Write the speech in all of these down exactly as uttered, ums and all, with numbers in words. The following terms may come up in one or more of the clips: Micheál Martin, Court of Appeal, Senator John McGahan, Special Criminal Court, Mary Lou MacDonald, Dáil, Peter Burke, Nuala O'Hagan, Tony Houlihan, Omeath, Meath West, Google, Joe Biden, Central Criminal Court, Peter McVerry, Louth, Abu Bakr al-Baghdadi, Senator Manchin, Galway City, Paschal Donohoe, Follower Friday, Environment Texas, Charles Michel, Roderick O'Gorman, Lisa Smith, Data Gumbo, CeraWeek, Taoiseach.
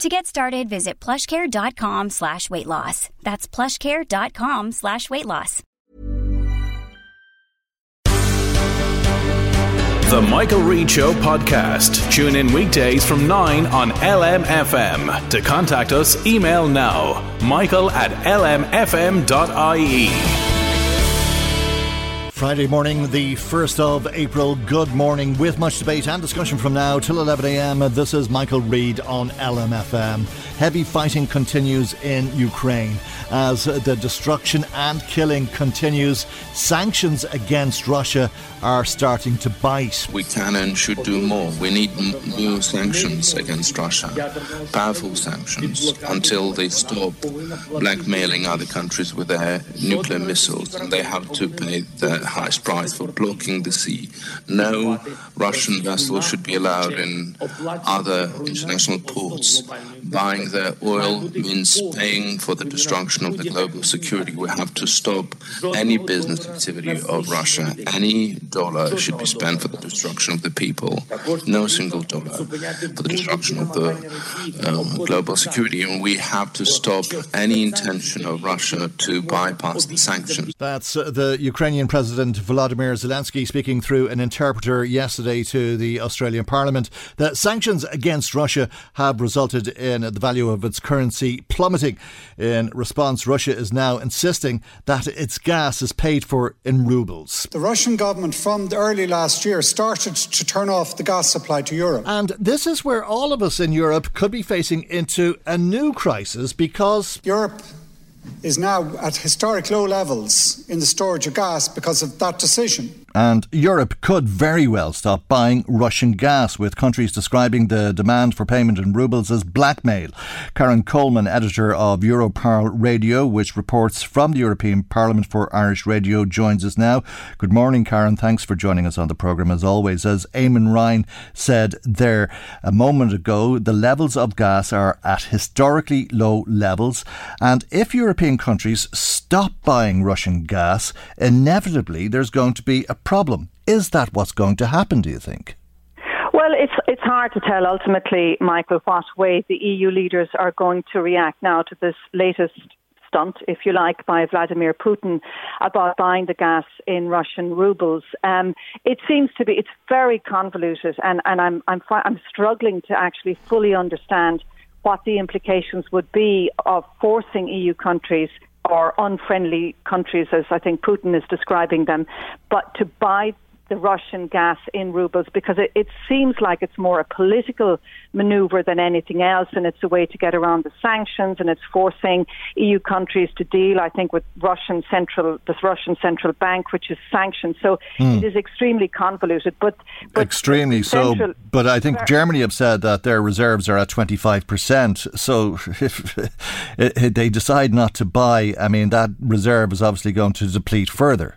To get started, visit plushcare.com slash weight loss. That's plushcare.com slash weight loss. The Michael Reid Show podcast. Tune in weekdays from nine on L M F M. To contact us, email now, michael at lmfm.ie. Friday morning, the first of April. Good morning. With much debate and discussion from now till eleven a.m, this is Michael Reid on L M F M. Heavy fighting continues in Ukraine as the destruction and killing continues. Sanctions against Russia are starting to bite. We can and should do more. We need new sanctions against Russia, powerful sanctions, until they stop blackmailing other countries with their nuclear missiles, and they have to pay the highest price for blocking the sea. No Russian vessel should be allowed in other international ports. Buying their oil means paying for the destruction of the global security. We have to stop any business activity of Russia. Any dollar should be spent for the destruction of the people. No single dollar for the destruction of the um, global security. And we have to stop any intention of Russia to bypass the sanctions. That's uh, the Ukrainian President Volodymyr Zelensky speaking through an interpreter yesterday to the Australian Parliament. The sanctions against Russia have resulted in the value of its currency plummeting. In response, Russia is now insisting that its gas is paid for in rubles. The Russian government from early last year started to turn off the gas supply to Europe. And this is where all of us in Europe could be facing into a new crisis, because Europe is now at historic low levels in the storage of gas because of that decision. And Europe could very well stop buying Russian gas, with countries describing the demand for payment in rubles as blackmail. Karen Coleman, editor of Europarl Radio, which reports from the European Parliament for Irish Radio, joins us now. Good morning, Karen. Thanks for joining us on the programme, as always. As Eamon Ryan said there a moment ago, the levels of gas are at historically low levels, and if European countries stop buying Russian gas, inevitably there's going to be a problem. Is that what's going to happen, do you think? Well, it's it's hard to tell ultimately, Michael, what way the E U leaders are going to react now to this latest stunt, if you like, by Vladimir Putin about buying the gas in Russian rubles. Um, it seems to be, it's very convoluted, and, and I'm I'm I'm struggling to actually fully understand what the implications would be of forcing E U countries, or unfriendly countries, as I think Putin is describing them, but to buy the Russian gas in rubles, because it, it seems like it's more a political maneuver than anything else, and it's a way to get around the sanctions, and it's forcing E U countries to deal, I think, with Russian central, the Russian central bank, which is sanctioned. So mm. it is extremely convoluted, but, but extremely central, so. But I think Germany have said that their reserves are at twenty-five percent. So if they decide not to buy, I mean, that reserve is obviously going to deplete further.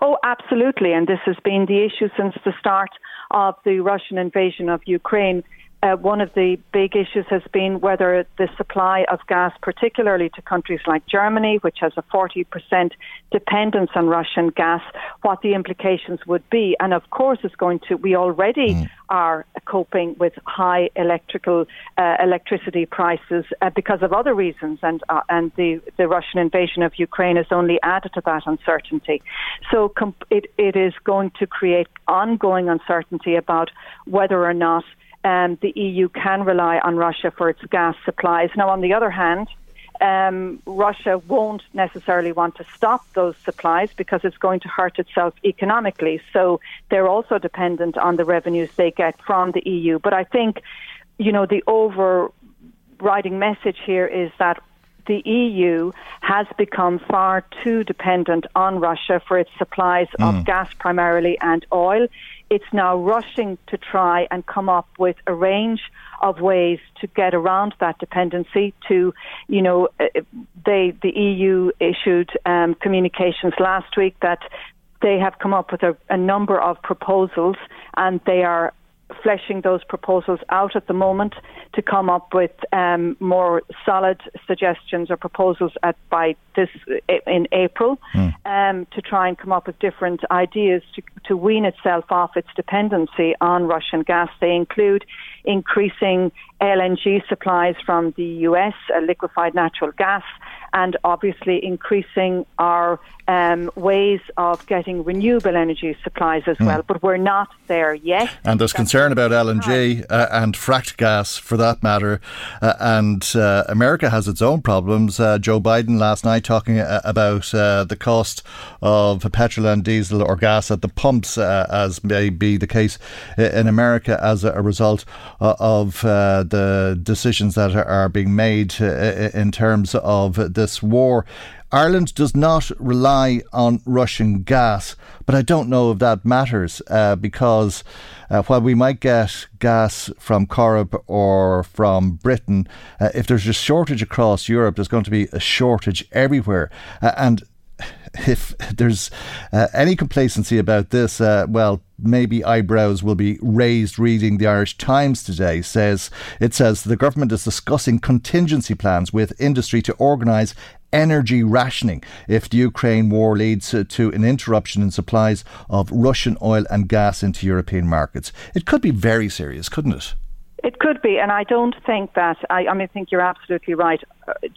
Oh, absolutely. And this has been the issue since the start of the Russian invasion of Ukraine. Uh, one of the big issues has been whether the supply of gas, particularly to countries like Germany, which has a forty percent dependence on Russian gas, what the implications would be. And of course, it's going to, we already mm. are coping with high electrical uh, electricity prices uh, because of other reasons. And uh, and the, the Russian invasion of Ukraine has only added to that uncertainty. So comp- it, it is going to create ongoing uncertainty about whether or not Um, the E U can rely on Russia for its gas supplies. Now, on the other hand, Um, Russia won't necessarily want to stop those supplies because it's going to hurt itself economically. So they're also dependent on the revenues they get from the E U. But I think, you know, the overriding message here is that the E U has become far too dependent on Russia for its supplies mm. of gas primarily and oil. It's now rushing to try and come up with a range of ways to get around that dependency. To, you know, they, the E U issued um, communications last week that they have come up with a, a number of proposals, and they are fleshing those proposals out at the moment to come up with um, more solid suggestions or proposals at, by this in April mm. um, to try and come up with different ideas to, to wean itself off its dependency on Russian gas. They include increasing L N G supplies from the U S, uh, liquefied natural gas, and obviously increasing our um, ways of getting renewable energy supplies as mm. well. But we're not there yet. And there's That's concern about L N G uh, and fracked gas, for that matter. Uh, and uh, America has its own problems. Uh, Joe Biden last night talking uh, about uh, the cost of petrol and diesel or gas at the pumps, uh, as may be the case in America as a result uh, of uh, the decisions that are being made uh, in terms of this war. Ireland does not rely on Russian gas, but I don't know if that matters uh, because uh, while we might get gas from Corrib or from Britain, uh, if there's a shortage across Europe, there's going to be a shortage everywhere. Uh, and if there's uh, any complacency about this, uh, well, maybe eyebrows will be raised reading the Irish Times today. Says It says the government is discussing contingency plans with industry to organise energy rationing if the Ukraine war leads to an interruption in supplies of Russian oil and gas into European markets. It could be very serious, couldn't it? It could be, and I don't think that, I, I mean, I think you're absolutely right.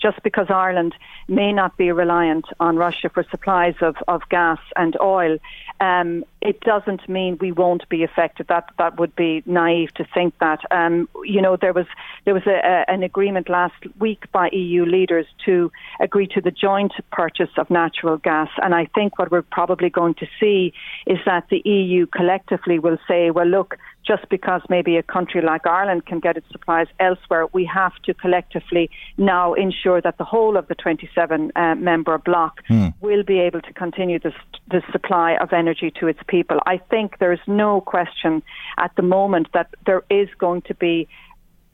Just because Ireland may not be reliant on Russia for supplies of, of gas and oil, um, it doesn't mean we won't be affected. That that would be naive to think that. Um, you know, there was there was a, a, an agreement last week by E U leaders to agree to the joint purchase of natural gas. And I think what we're probably going to see is that the E U collectively will say, well, look, just because maybe a country like Ireland can get its supplies elsewhere, we have to collectively now ensure that the whole of the twenty-seven uh, member bloc mm. will be able to continue this, this supply of energy to its people. I think there is no question at the moment that there is going to be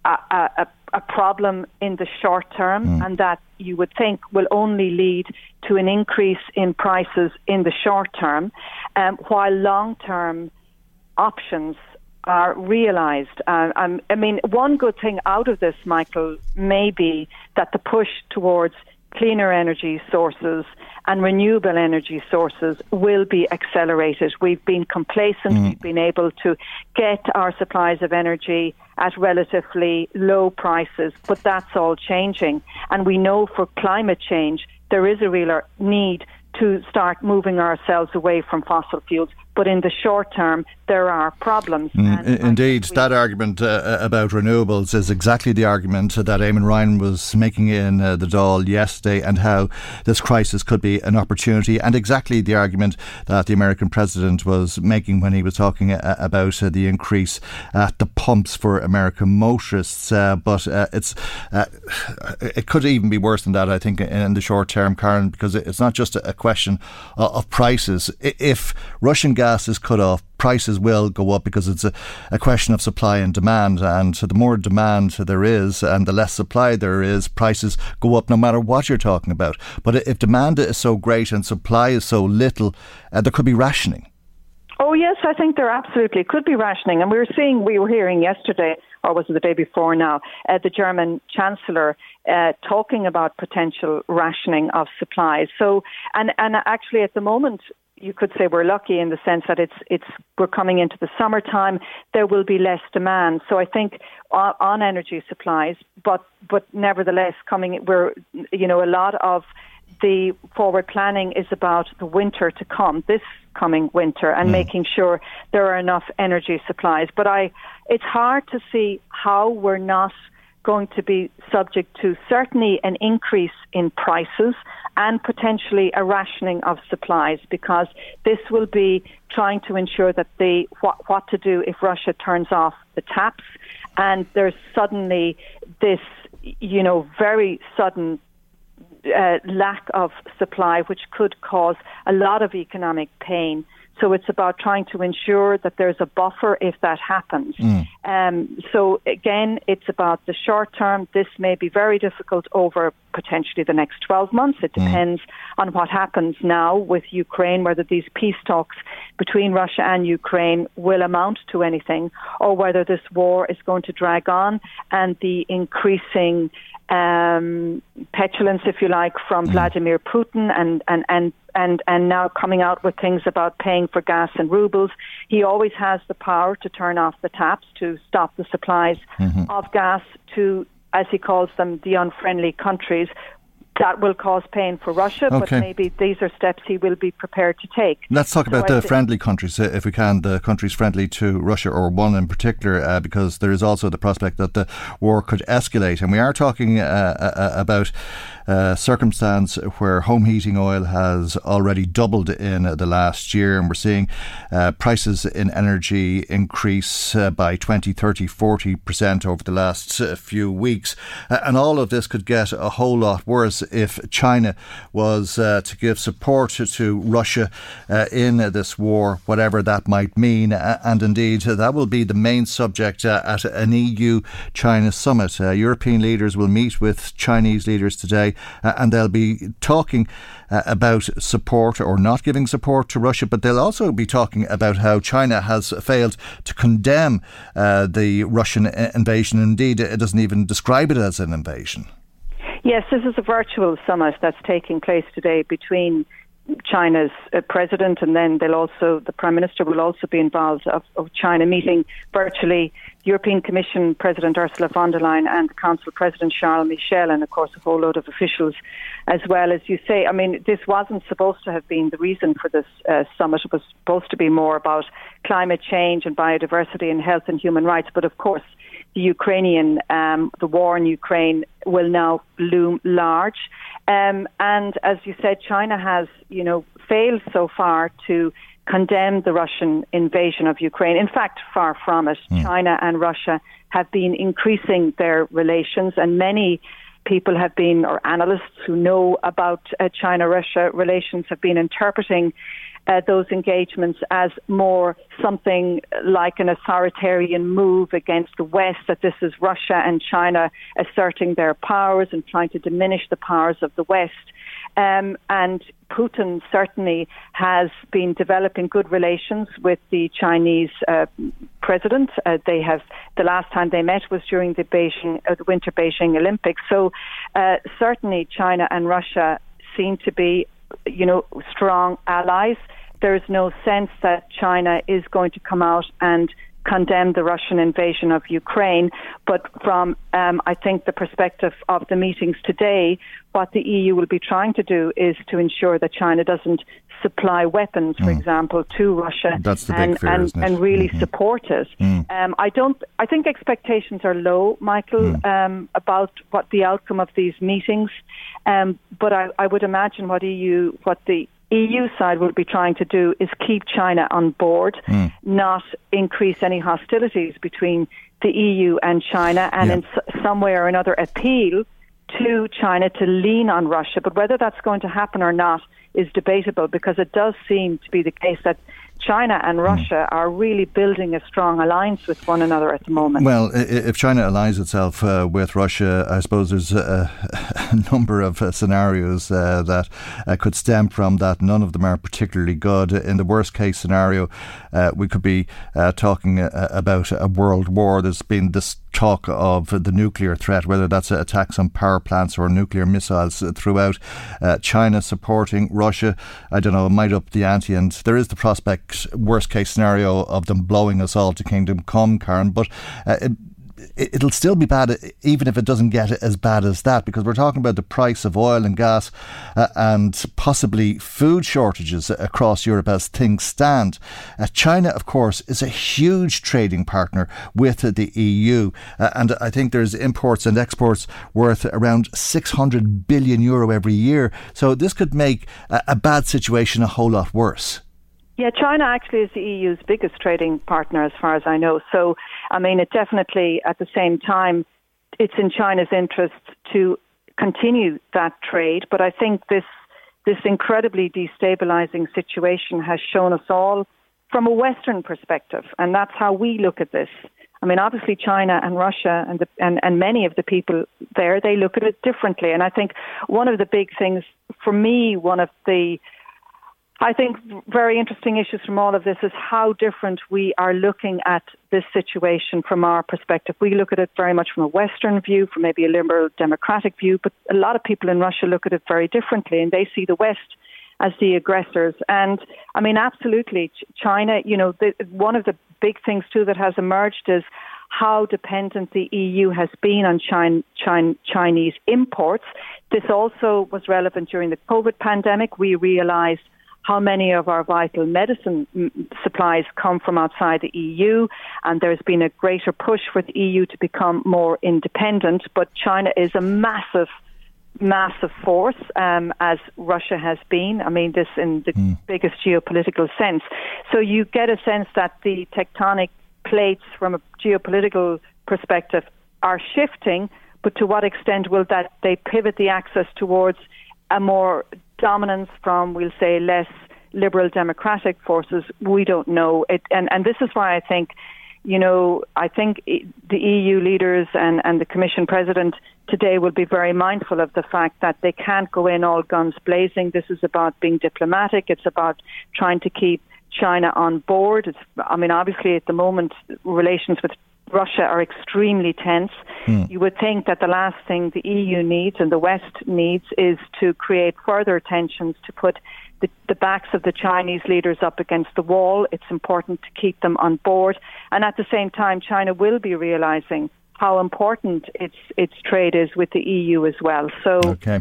a, a, a problem in the short term mm. and that you would think will only lead to an increase in prices in the short term, um, while long-term options are realised. Uh, um, I mean, one good thing out of this, Michael, may be that the push towards cleaner energy sources and renewable energy sources will be accelerated. We've been complacent. Mm. We've been able to get our supplies of energy at relatively low prices, but that's all changing. And we know for climate change, there is a real need to start moving ourselves away from fossil fuels. But in the short term, there are problems. And indeed, that argument uh, about renewables is exactly the argument that Eamon Ryan was making in uh, the Dáil yesterday, and how this crisis could be an opportunity, and exactly the argument that the American president was making when he was talking uh, about uh, the increase at the pumps for American motorists. Uh, but uh, it's uh, it could even be worse than that, I think, in the short term, Karen, because it's not just a question of prices. If Russian gas gas is cut off, prices will go up because it's a, a question of supply and demand, and the more demand there is and the less supply there is, prices go up no matter what you're talking about. But if demand is so great and supply is so little, uh, there could be rationing. Oh yes, I think there absolutely could be rationing, and we were seeing, we were hearing yesterday, or was it the day before now, uh, the German Chancellor uh, talking about potential rationing of supplies. So, and and actually at the moment, you could say we're lucky in the sense that it's it's we're coming into the summertime. There will be less demand, so I think on, on energy supplies. But but nevertheless, coming we're you know a lot of the forward planning is about the winter to come, this coming winter, and mm. making sure there are enough energy supplies. But I it's hard to see how we're not going to be subject to certainly an increase in prices and potentially a rationing of supplies, because this will be trying to ensure that they, what, what to do if Russia turns off the taps and there's suddenly this, you know, very sudden uh, lack of supply, which could cause a lot of economic pain. So it's about trying to ensure that there's a buffer if that happens. Mm. Um, so again, it's about the short term. This may be very difficult over potentially the next twelve months. It depends mm. on what happens now with Ukraine, whether these peace talks between Russia and Ukraine will amount to anything, or whether this war is going to drag on and the increasing um, petulance, if you like, from mm. Vladimir Putin and, and, and And, and now coming out with things about paying for gas in rubles. He always has the power to turn off the taps, to stop the supplies mm-hmm. of gas to, as he calls them, the unfriendly countries. That will cause pain for Russia, okay. but maybe these are steps he will be prepared to take. Let's talk so about I the th- friendly countries, if we can, the countries friendly to Russia, or one in particular, uh, because there is also the prospect that the war could escalate. And we are talking uh, uh, about uh, circumstance where home heating oil has already doubled in uh, the last year, and we're seeing uh, prices in energy increase uh, by twenty, thirty, forty percent over the last uh, few weeks. Uh, and all of this could get a whole lot worse if China was uh, to give support to Russia uh, in this war, whatever that might mean. Uh, and indeed, uh, that will be the main subject uh, at an E U-China summit. Uh, European leaders will meet with Chinese leaders today uh, and they'll be talking uh, about support or not giving support to Russia, but they'll also be talking about how China has failed to condemn uh, the Russian invasion. Indeed, it doesn't even describe it as an invasion. Yes, this is a virtual summit that's taking place today between China's uh, president, and then they'll also, the Prime Minister will also be involved, of, of China meeting virtually European Commission President Ursula von der Leyen and the Council President Charles Michel, and of course a whole load of officials as well. As you say, I mean, this wasn't supposed to have been the reason for this uh, summit. It was supposed to be more about climate change and biodiversity and health and human rights, but of course the Ukrainian, um, the war in Ukraine will now loom large. Um, and as you said, China has, you know, failed so far to condemn the Russian invasion of Ukraine. In fact, far from it. Mm. China and Russia have been increasing their relations, and many people have been, or analysts who know about uh, China-Russia relations have been interpreting Uh, those engagements as more something like an authoritarian move against the West, that this is Russia and China asserting their powers and trying to diminish the powers of the West. Um, and Putin certainly has been developing good relations with the Chinese uh, president. Uh, they have, the last time they met was during the Beijing, uh, the Winter Beijing Olympics. So uh, certainly China and Russia seem to be, you know, strong allies. There is no sense that China is going to come out and condemn the Russian invasion of Ukraine. But from, um, I think, the perspective of the meetings today, what the E U will be trying to do is to ensure that China doesn't supply weapons, for mm. example, to Russia. That's the and, big fear, and, isn't it? And really mm-hmm. support it. Mm. Um, I don't. I think expectations are low, Michael, mm. um, about what the outcome of these meetings. Um, but I, I would imagine what E U, what the E U side will be trying to do is keep China on board, mm. not increase any hostilities between the E U and China, and yeah. in s- some way or another appeal to China to lean on Russia. But whether that's going to happen or not is debatable, because it does seem to be the case that China and Russia are really building a strong alliance with one another at the moment. Well, if China aligns itself uh, with Russia, I suppose there's a, a number of uh, scenarios uh, that uh, could stem from that. None of them are particularly good. In the worst case scenario, uh, we could be uh, talking uh, about a world war. There's been this talk of the nuclear threat, whether that's attacks on power plants or nuclear missiles throughout. Uh, China supporting Russia, I don't know, might up the ante, and there is the prospect, worst case scenario, of them blowing us all to kingdom come, Karen. But uh, it'll still be bad, even if it doesn't get as bad as that, because we're talking about the price of oil and gas uh, and possibly food shortages across Europe as things stand. Uh, China, of course, is a huge trading partner with uh, the E U, uh, and I think there's imports and exports worth around six hundred billion euro every year. So this could make a, a bad situation a whole lot worse. Yeah, China actually is the E U's biggest trading partner as far as I know. So, I mean, it definitely, at the same time, it's in China's interest to continue that trade. But I think this this incredibly destabilizing situation has shown us all from a Western perspective, and that's how we look at this. I mean, obviously China and Russia and, the, and and many of the people there, they look at it differently. And I think one of the big things for me, one of the I think very interesting issues from all of this is how different we are looking at this situation from our perspective. We look at it very much from a Western view, from maybe a liberal democratic view, but a lot of people in Russia look at it very differently, and they see the West as the aggressors. And I mean, absolutely, China, you know, the, one of the big things too that has emerged is how dependent the E U has been on China, China, Chinese imports. This also was relevant during the COVID pandemic. We realized how many of our vital medicine supplies come from outside the E U, and there's been a greater push for the E U to become more independent. But China is a massive, massive force, um, as Russia has been. I mean, this in the mm. biggest geopolitical sense. So you get a sense that the tectonic plates from a geopolitical perspective are shifting, but to what extent will that they pivot the axis towards a more dominance from, we'll say, less liberal democratic forces? We don't know. It, and, and this is why I think, you know, I think the E U leaders and, and the Commission President today will be very mindful of the fact that they can't go in all guns blazing. This is about being diplomatic. It's about trying to keep China on board. It's, I mean, obviously, at the moment, relations with Russia are extremely tense. Mm. You would think that the last thing the E U needs and the West needs is to create further tensions, to put the, the backs of the Chinese leaders up against the wall. It's important to keep them on board. And at the same time, China will be realizing how important its its trade is with the E U as well. So okay.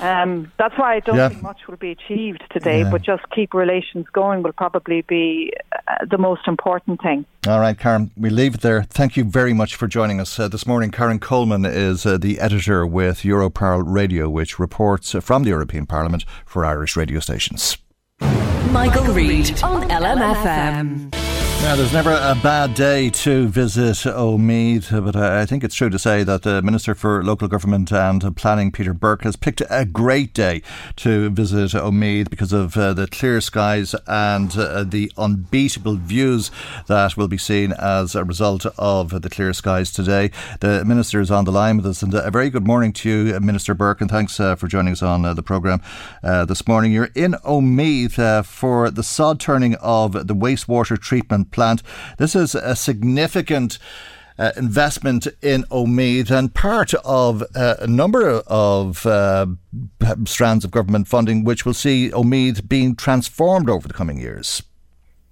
Um, that's why I don't yeah. think much will be achieved today, yeah. but just keep relations going will probably be uh, the most important thing. All right, Karen, we leave it there. Thank you very much for joining us uh, this morning. Karen Coleman is uh, the editor with Europarl Radio, which reports uh, from the European Parliament for Irish radio stations. Michael, Michael Reid on L M F M. L M F M. Now, there's never a bad day to visit Omeath, but I think it's true to say that the Minister for Local Government and Planning, Peter Burke, has picked a great day to visit Omeath because of uh, the clear skies and uh, the unbeatable views that will be seen as a result of the clear skies today. The Minister is on the line with us, and a very good morning to you, Minister Burke, and thanks uh, for joining us on uh, the programme uh, this morning. You're in Omeath uh, for the sod turning of the wastewater treatment plant. This is a significant uh, investment in Omeath and part of uh, a number of uh, strands of government funding which will see Omeath being transformed over the coming years.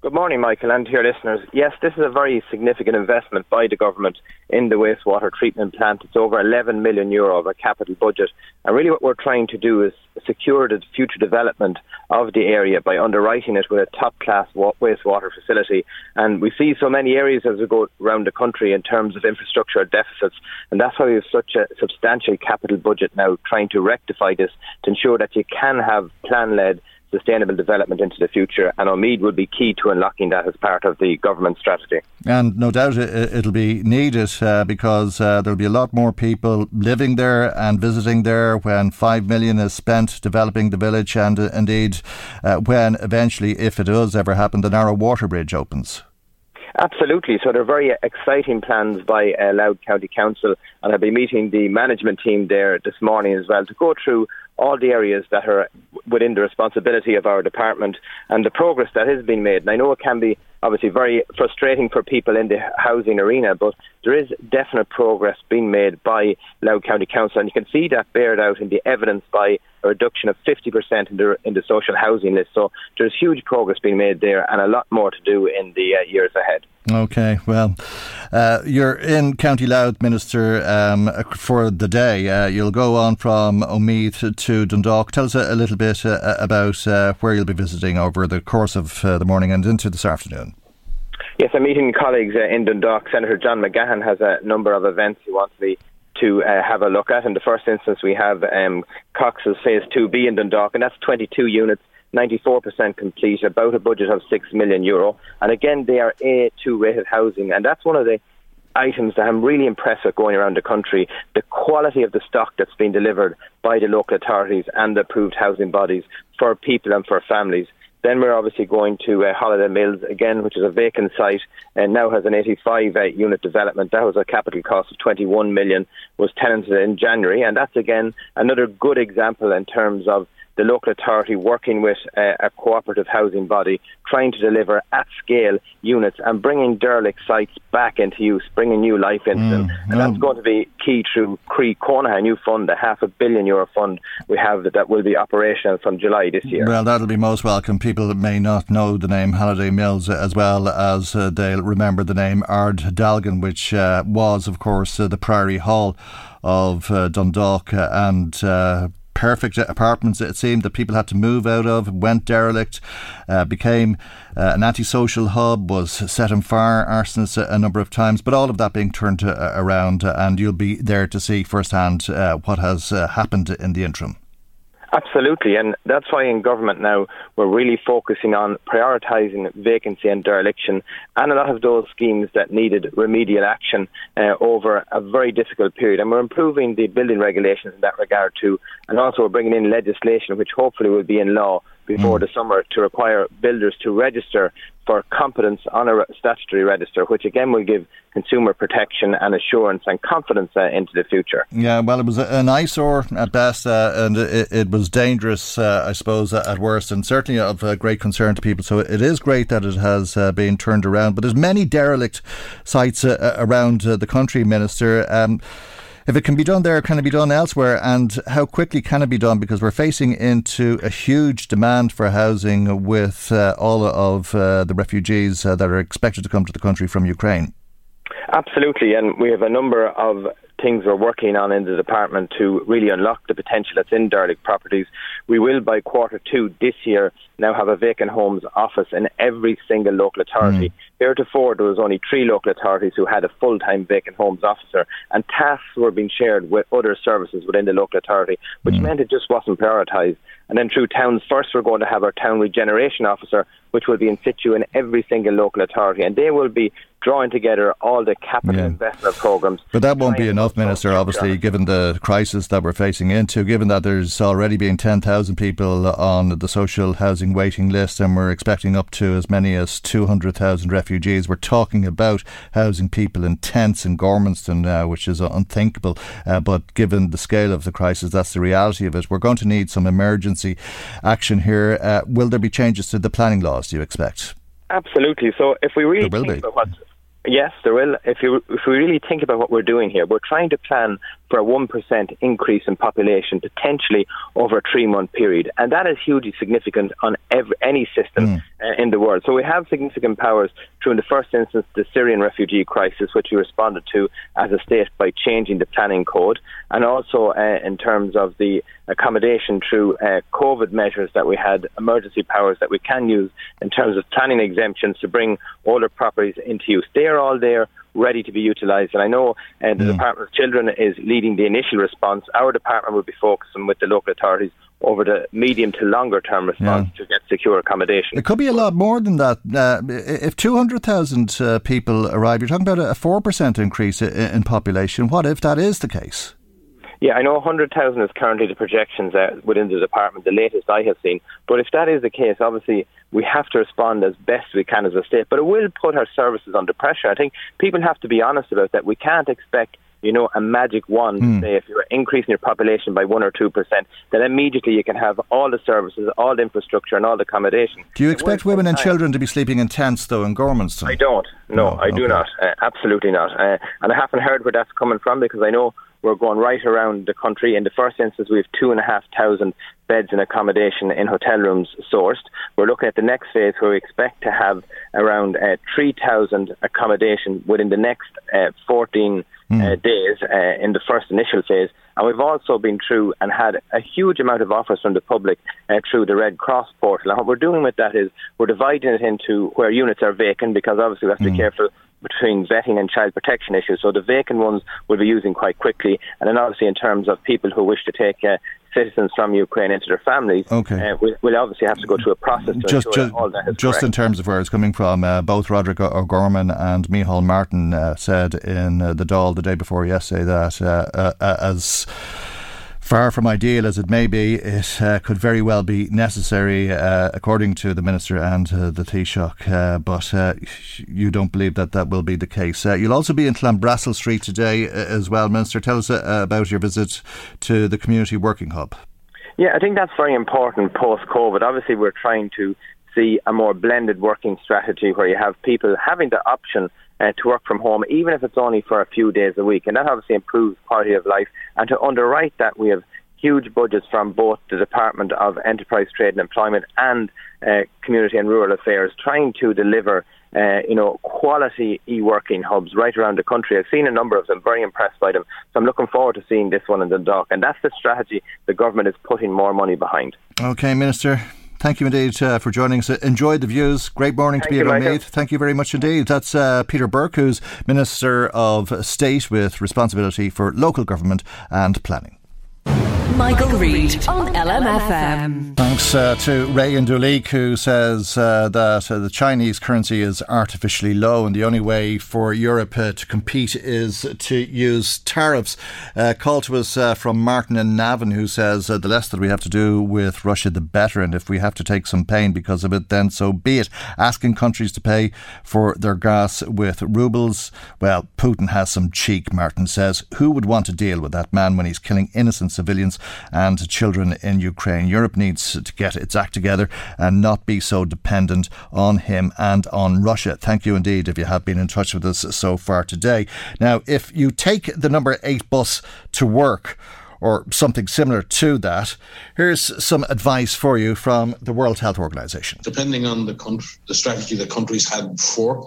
Good morning, Michael, and to your listeners. Yes, this is a very significant investment by the government in the wastewater treatment plant. It's over eleven million euro of a capital budget. And really what we're trying to do is secure the future development of the area by underwriting it with a top-class wa- wastewater facility. And we see so many areas as we go around the country in terms of infrastructure deficits. And that's why we have such a substantial capital budget now trying to rectify this to ensure that you can have plan-led sustainable development into the future, and Omeath will be key to unlocking that as part of the government strategy. And no doubt it'll be needed uh, because uh, there'll be a lot more people living there and visiting there when five million is spent developing the village, and uh, indeed uh, when eventually, if it does ever happen, the narrow water bridge opens. Absolutely. So they're very exciting plans by uh, Louth County Council, and I'll be meeting the management team there this morning as well to go through all the areas that are within the responsibility of our department and the progress that has been made. And I know it can be obviously very frustrating for people in the housing arena, but there is definite progress being made by Louth County Council, and you can see that bared out in the evidence by a reduction of fifty percent in the, in the social housing list. So there's huge progress being made there and a lot more to do in the uh, years ahead. OK, well, uh, you're in County Louth, Minister, um, for the day. Uh, you'll go on from Omeath to Dundalk. Tell us a, a little bit uh, about uh, where you'll be visiting over the course of uh, the morning and into this afternoon. Yes, I'm meeting colleagues uh, in Dundalk. Senator John McGahan has a number of events he wants me to uh, have a look at. In the first instance, we have um, Cox's Phase two B in Dundalk, and that's twenty-two units, ninety-four percent complete, about a budget of six million euro. Euro. And again, they are A two rated housing. And that's one of the items that I'm really impressed with going around the country, the quality of the stock that's been delivered by the local authorities and the approved housing bodies for people and for families. Then we're obviously going to uh, Halliday Mills again, which is a vacant site and now has an eighty-five unit uh, development. That was a capital cost of twenty-one million, was tenanted in January. And that's again another good example in terms of the local authority working with uh, a cooperative housing body, trying to deliver at-scale units and bringing derelict sites back into use, bringing new life into mm, them. And no. that's going to be key through Cree Corner, a new fund, a half a billion euro fund we have that, that will be operational from July this year. Well, that'll be most welcome. People that may not know the name Halliday Mills, as well as uh, they'll remember the name Ard Dalgan, which uh, was, of course, uh, the Priory Hall of uh, Dundalk uh, and... Uh, perfect apartments, it seemed, that people had to move out of, went derelict, uh, became uh, an antisocial hub, was set on fire, arsonists a, a number of times, but all of that being turned to, uh, around, uh, and you'll be there to see firsthand uh, what has uh, happened in the interim. Absolutely, and that's why in government now we're really focusing on prioritising vacancy and dereliction, and a lot of those schemes that needed remedial action uh, over a very difficult period. And we're improving the building regulations in that regard too, and also we're bringing in legislation which hopefully will be in law before mm. the summer to require builders to register for competence on a statutory register, which again will give consumer protection and assurance and confidence uh, into the future. Yeah, well, it was an eyesore at best, uh, and it, it was dangerous, uh, I suppose, at worst, and certainly of uh, great concern to people. So it is great that it has uh, been turned around. But there's many derelict sites uh, around uh, the country, Minister. Um, If it can be done there, can it be done elsewhere? And how quickly can it be done? Because we're facing into a huge demand for housing with uh, all of uh, the refugees uh, that are expected to come to the country from Ukraine. Absolutely. And we have a number of things we're working on in the department to really unlock the potential that's in derelict properties. We will, by quarter two this year, now have a vacant homes office in every single local authority. Mm. Heretofore, there was only three local authorities who had a full-time vacant homes officer, and tasks were being shared with other services within the local authority, which mm. meant it just wasn't prioritised. And then through Towns First, we're going to have our Town Regeneration Officer, which will be in situ in every single local authority, and they will be drawing together all the capital yeah. investment programmes. But that won't be enough, Minister, obviously, given the crisis that we're facing into, given that there's already been ten thousand people on the social housing waiting list and we're expecting up to as many as two hundred thousand refugees. We're talking about housing people in tents in Gormanston now, which is unthinkable. Uh, but given the scale of the crisis, that's the reality of it. We're going to need some emergency action here. Uh, will there be changes to the planning laws, do you expect? Absolutely. So if we really think be. about what's Yes, there will. If you if we really think about what we're doing here, we're trying to plan for a one percent increase in population potentially over a three-month period. And that is hugely significant on every, any system mm. uh, in the world. So we have significant powers through, in the first instance, the Syrian refugee crisis, which we responded to as a state by changing the planning code, and also uh, in terms of the accommodation through uh, COVID measures that we had, emergency powers that we can use in terms of planning exemptions to bring older properties into use. They are all there, ready to be utilised. And I know uh, the yeah. Department of Children is leading the initial response. Our department will be focusing with the local authorities over the medium to longer term response yeah. to get secure accommodation. It could be a lot more than that. Uh, if two hundred thousand uh, people arrive, you're talking about a four percent increase in population. What if that is the case? Yeah, I know one hundred thousand is currently the projections uh, within the department, the latest I have seen. But if that is the case, obviously we have to respond as best we can as a state. But it will put our services under pressure. I think people have to be honest about that. We can't expect, you know, a magic wand mm. to say if you're increasing your population by one or two percent, then immediately you can have all the services, all the infrastructure and all the accommodation. Do you expect women and children to be sleeping in tents, though, in Gormanston? I don't. No, no I okay. do not. Uh, absolutely not. Uh, and I haven't heard where that's coming from, because I know We're going right around the country. In the first instance, we have two and a half thousand beds and accommodation in hotel rooms sourced. We're looking at the next phase where we expect to have around uh, three thousand accommodation within the next uh, fourteen mm. uh, days uh, in the first initial phase. And we've also been through and had a huge amount of offers from the public uh, through the Red Cross portal. And what we're doing with that is we're dividing it into where units are vacant, because obviously we have to mm. be careful between vetting and child protection issues. So the vacant ones we'll be using quite quickly. And then obviously in terms of people who wish to take uh, citizens from Ukraine into their families, okay. uh, we'll, we'll obviously have to go through a process to just, ensure just, all that is Just correct. In terms of where it's coming from, uh, both Roderick O'Gorman and Micheál Martin uh, said in uh, the Dáil the day before yesterday that uh, uh, uh, as... far from ideal as it may be, it uh, could very well be necessary, uh, according to the Minister and uh, the Taoiseach, uh, but uh, you don't believe that that will be the case. Uh, you'll also be in Clanbrassil Street today as well. Minister, tell us uh, about your visit to the Community Working Hub. Yeah, I think that's very important post-COVID. Obviously, we're trying to see a more blended working strategy where you have people having the option Uh, to work from home, even if it's only for a few days a week. And that obviously improves quality of life. And to underwrite that, we have huge budgets from both the Department of Enterprise, Trade and Employment and uh, Community and Rural Affairs, trying to deliver Uh, you know, quality e-working hubs right around the country. I've seen a number of them, very impressed by them. So I'm looking forward to seeing this one in Dundalk. And that's the strategy the government is putting more money behind. OK, Minister, thank you indeed uh, for joining us. Enjoyed the views. Great morning thank to be at Omeath. Thank you very much indeed. That's uh, Peter Burke, who's Minister of State with responsibility for local government and planning. Michael, Michael Reid on L M F M. Thanks uh, to Ray in Duleek, who says uh, that uh, the Chinese currency is artificially low and the only way for Europe uh, to compete is to use tariffs. Uh, call to us uh, from Martin in Navan, who says uh, the less that we have to do with Russia, the better, and if we have to take some pain because of it, then so be it. Asking countries to pay for their gas with rubles, well, Putin has some cheek, Martin says. Who would want to deal with that man when he's killing innocent civilians and children in Ukraine? Europe needs to get its act together and not be so dependent on him and on Russia. Thank you indeed if you have been in touch with us so far today. Now, if you take the number eight bus to work or something similar to that, here's some advice for you from the World Health Organization. Depending on the country, the strategy that countries had before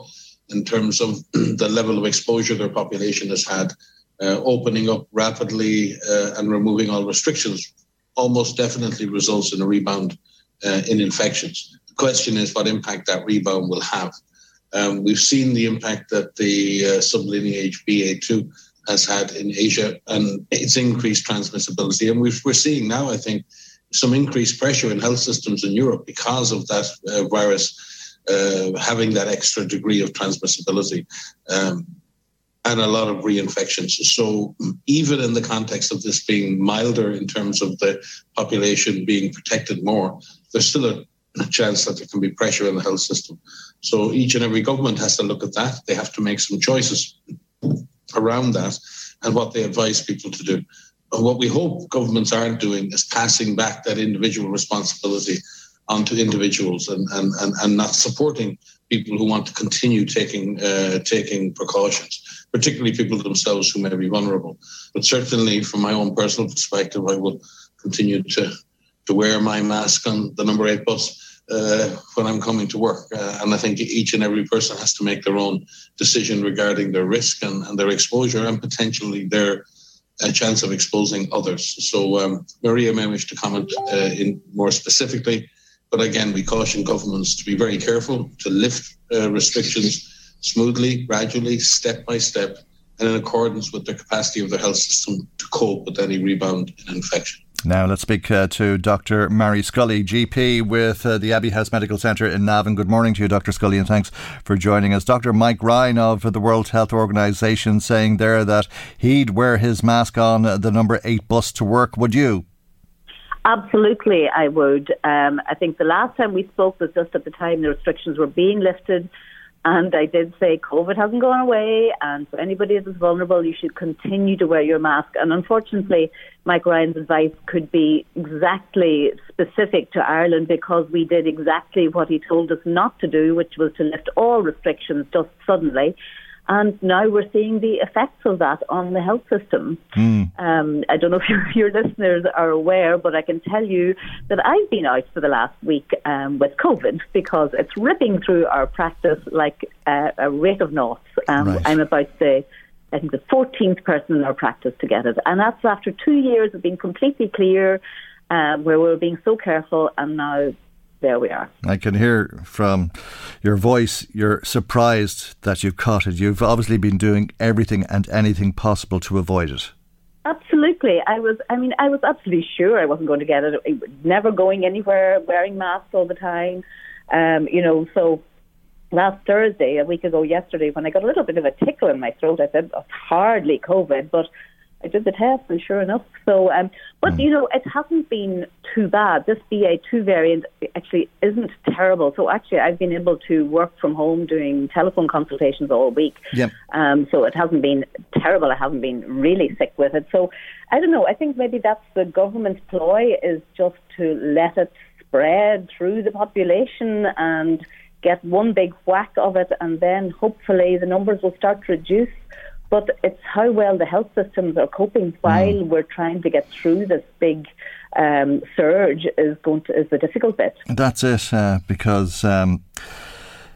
in terms of the level of exposure their population has had, Uh, opening up rapidly uh, and removing all restrictions almost definitely results in a rebound uh, in infections. The question is what impact that rebound will have. Um, we've seen the impact that the uh, sublineage B A two has had in Asia and its increased transmissibility. And we've, we're seeing now, I think, some increased pressure in health systems in Europe because of that uh, virus uh, having that extra degree of transmissibility. Um, and a lot of reinfections. So even in the context of this being milder in terms of the population being protected more, there's still a, a chance that there can be pressure in the health system. So each and every government has to look at that. They have to make some choices around that and what they advise people to do. And what we hope governments aren't doing is passing back that individual responsibility onto individuals and, and, and, and not supporting people who want to continue taking uh, taking precautions, particularly people themselves who may be vulnerable. But certainly from my own personal perspective, I will continue to, to wear my mask on the number eight bus uh, when I'm coming to work. Uh, and I think each and every person has to make their own decision regarding their risk and, and their exposure and potentially their a chance of exposing others. So um, Maria may wish to comment uh, in more specifically. But again, we caution governments to be very careful, to lift uh, restrictions smoothly, gradually, step by step, and in accordance with the capacity of the health system to cope with any rebound in infection. Now let's speak uh, to Doctor Mary Scully, G P with uh, the Abbey House Medical Centre in Navan. Good morning to you, Doctor Scully, and thanks for joining us. Doctor Mike Ryan of the World Health Organisation saying there that he'd wear his mask on the number eight bus to work. Would you? Absolutely, I would. Um, I think the last time we spoke was just at the time the restrictions were being lifted, and I did say COVID hasn't gone away, and for anybody that's vulnerable, you should continue to wear your mask. And unfortunately, Mike Ryan's advice could be exactly specific to Ireland because we did exactly what he told us not to do, which was to lift all restrictions just suddenly. And now we're seeing the effects of that on the health system. Mm. Um, I don't know if your, your listeners are aware, but I can tell you that I've been out for the last week um, with COVID because it's ripping through our practice like uh, a rate of knots. Um, right. I'm about the, I think, the fourteenth person in our practice to get it. And that's after two years of being completely clear, uh, where we were being so careful, and now there we are. I can hear from your voice you're surprised that you've caught it. You've obviously been doing everything and anything possible to avoid it. Absolutely. I was, I mean, I was absolutely sure I wasn't going to get it. Never going anywhere, wearing masks all the time. Um, you know, so last Thursday, a week ago yesterday, when I got a little bit of a tickle in my throat, I said, oh, hardly COVID, but I did the test, and sure enough. So, um, but, mm. you know, it hasn't been too bad. This B A two variant actually isn't terrible. So actually, I've been able to work from home doing telephone consultations all week. Yep. Um, so it hasn't been terrible. I haven't been really sick with it. So I don't know. I think maybe that's the government's ploy, is just to let it spread through the population and get one big whack of it. And then hopefully the numbers will start to reduce. But it's how well the health systems are coping while mm. we're trying to get through this big um, surge is going to, is the difficult bit. That's it, uh, because um,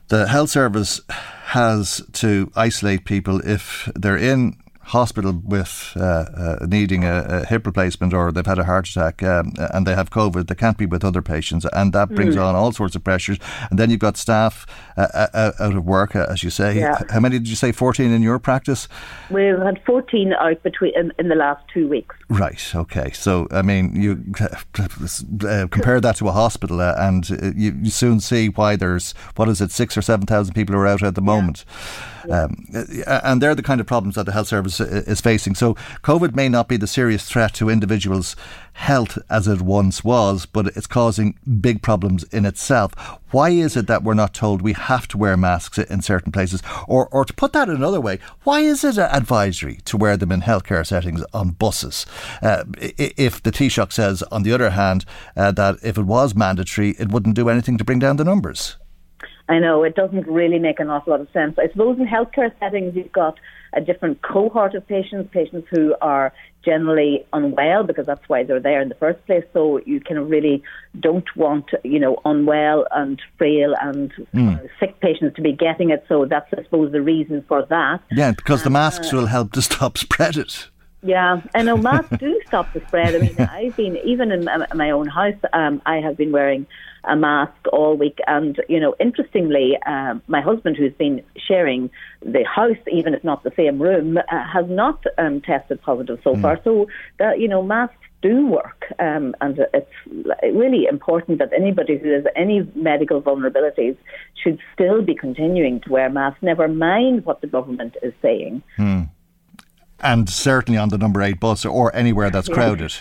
the health service has to isolate people if they're in hospital with uh, uh, needing a, a hip replacement, or they've had a heart attack um, and they have COVID. They can't be with other patients, and that brings mm. on all sorts of pressures. And then you've got staff uh, uh, out of work, uh, as you say. Yeah. How many did you say? fourteen in your practice? We've had fourteen out between in, in the last two weeks. Right. Okay. So I mean, you uh, compare that to a hospital, uh, and uh, you, you soon see why there's what is it, six or seven thousand people are out at the moment. Yeah. Um, and they're the kind of problems that the health service is facing. So COVID may not be the serious threat to individuals' health as it once was, but it's causing big problems in itself. Why is it that we're not told we have to wear masks in certain places? Or, or to put that another way, why is it advisory to wear them in healthcare settings on buses? Uh, if the Taoiseach says, on the other hand, uh, that if it was mandatory, it wouldn't do anything to bring down the numbers. I know, it doesn't really make an awful lot of sense. I suppose in healthcare settings, you've got a different cohort of patients, patients who are generally unwell, because that's why they're there in the first place. So you kind of really don't want, you know, unwell and frail and mm. uh, sick patients to be getting it. So that's, I suppose, the reason for that. Yeah, because um, the masks uh, will help to stop spread it. Yeah, I know masks do stop the spread. I mean, I've been, even in my own house, um, I have been wearing a mask all week. And, you know, interestingly, um, my husband, who's been sharing the house, even if not the same room, uh, has not um, tested positive so mm. far. So, that, you know, masks do work. Um, and it's really important that anybody who has any medical vulnerabilities should still be continuing to wear masks, never mind what the government is saying. Mm. And certainly on the number eight bus or anywhere that's crowded.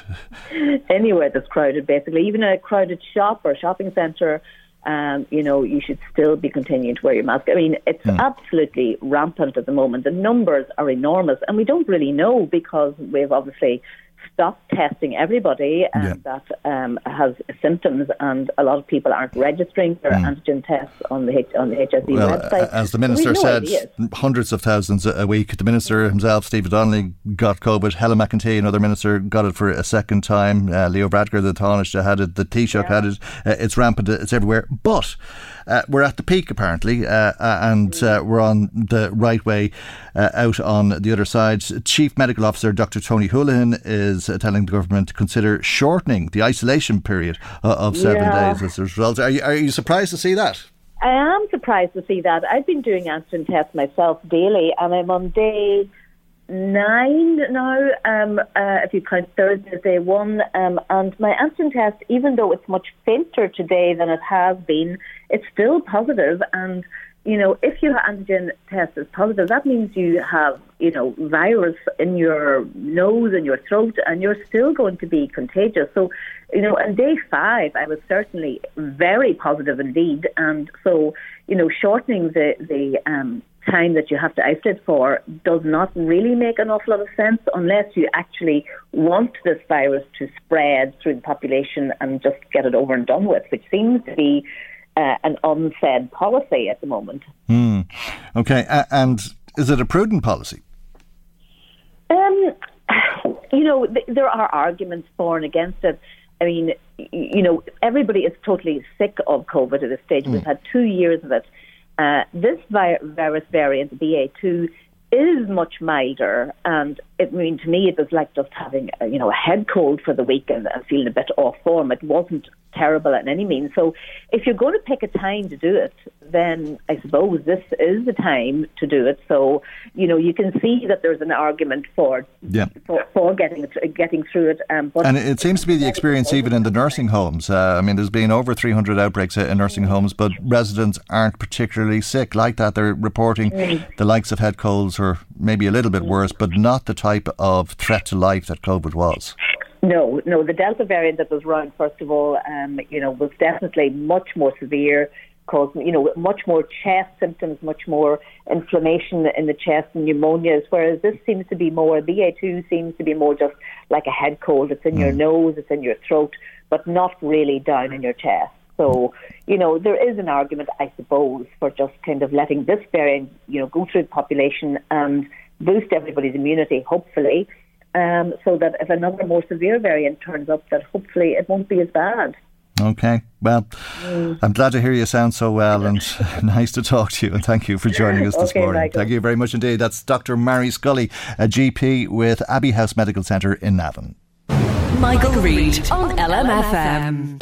Anywhere that's crowded, basically. Even a crowded shop or shopping centre, um, you know, you should still be continuing to wear your mask. I mean, it's mm. absolutely rampant at the moment. The numbers are enormous, and we don't really know because we've obviously stopped testing everybody um, yeah. that um, has symptoms, and a lot of people aren't registering their mm. antigen tests on the H- on the H S E well, website. As the minister so said, no hundreds of thousands a week. The minister himself, Stephen Donnelly, got COVID. Helen McEntee, another minister, got it for a second time. Uh, Leo Bradker, the Taoiseach, had it. The Taoiseach yeah. had it. Uh, it's rampant. It's everywhere. But uh, we're at the peak, apparently, uh, and mm. uh, we're on the right way uh, out on the other side. Chief Medical Officer Doctor Tony Houlihan is telling the government to consider shortening the isolation period of seven yeah. days as a result. Are you, are you surprised to see that? I am surprised to see that. I've been doing antigen tests myself daily, and I'm on day nine now, um, uh, if you count Thursday as day one. Um, and my antigen test, even though it's much fainter today than it has been, it's still positive. And you know, if your antigen test is positive, that means you have, you know, virus in your nose and your throat, and you're still going to be contagious. So, you know, on day five, I was certainly very positive indeed. And so, you know, shortening the, the um, time that you have to isolate for does not really make an awful lot of sense unless you actually want this virus to spread through the population and just get it over and done with, which seems to be Uh, an unsaid policy at the moment. Mm. Okay, uh, and Is it a prudent policy? Um, you know, th- there are arguments for and against it. I mean, you know, everybody is totally sick of COVID at this stage. Mm. We've had two years of it. Uh, this virus variant, B A two, is much milder, and it, I mean, to me, it was like just having a, you know a head cold for the week and, and feeling a bit off form. It wasn't terrible in any means. So, if you're going to pick a time to do it, then I suppose this is the time to do it. So, you know, you can see that there's an argument for yeah. for, for getting getting through it. Um, but and it seems to be the experience even in the nursing homes. Uh, I mean, there's been over three hundred outbreaks in nursing homes, but residents aren't particularly sick like that. They're reporting mm. the likes of head colds or maybe a little bit worse, but not the type of threat to life that COVID was. No, no, the Delta variant that was around, first of all, um, you know, was definitely much more severe, causing, you know, much more chest symptoms, much more inflammation in the chest and pneumonias, whereas this seems to be more, B A two seems to be more just like a head cold. It's in mm. your nose, it's in your throat, but not really down in your chest. So, you know, there is an argument, I suppose, for just kind of letting this variant, you know, go through the population and boost everybody's immunity, hopefully. Um, so that if another more severe variant turns up, that hopefully it won't be as bad. Okay. Well, mm. I'm glad to hear you sound so well, and nice to talk to you, and thank you for joining us this okay, morning. Michael. Thank you very much indeed. That's Doctor Mary Scully, a G P with Abbey House Medical Centre in Navan. Michael Reid on L M F M.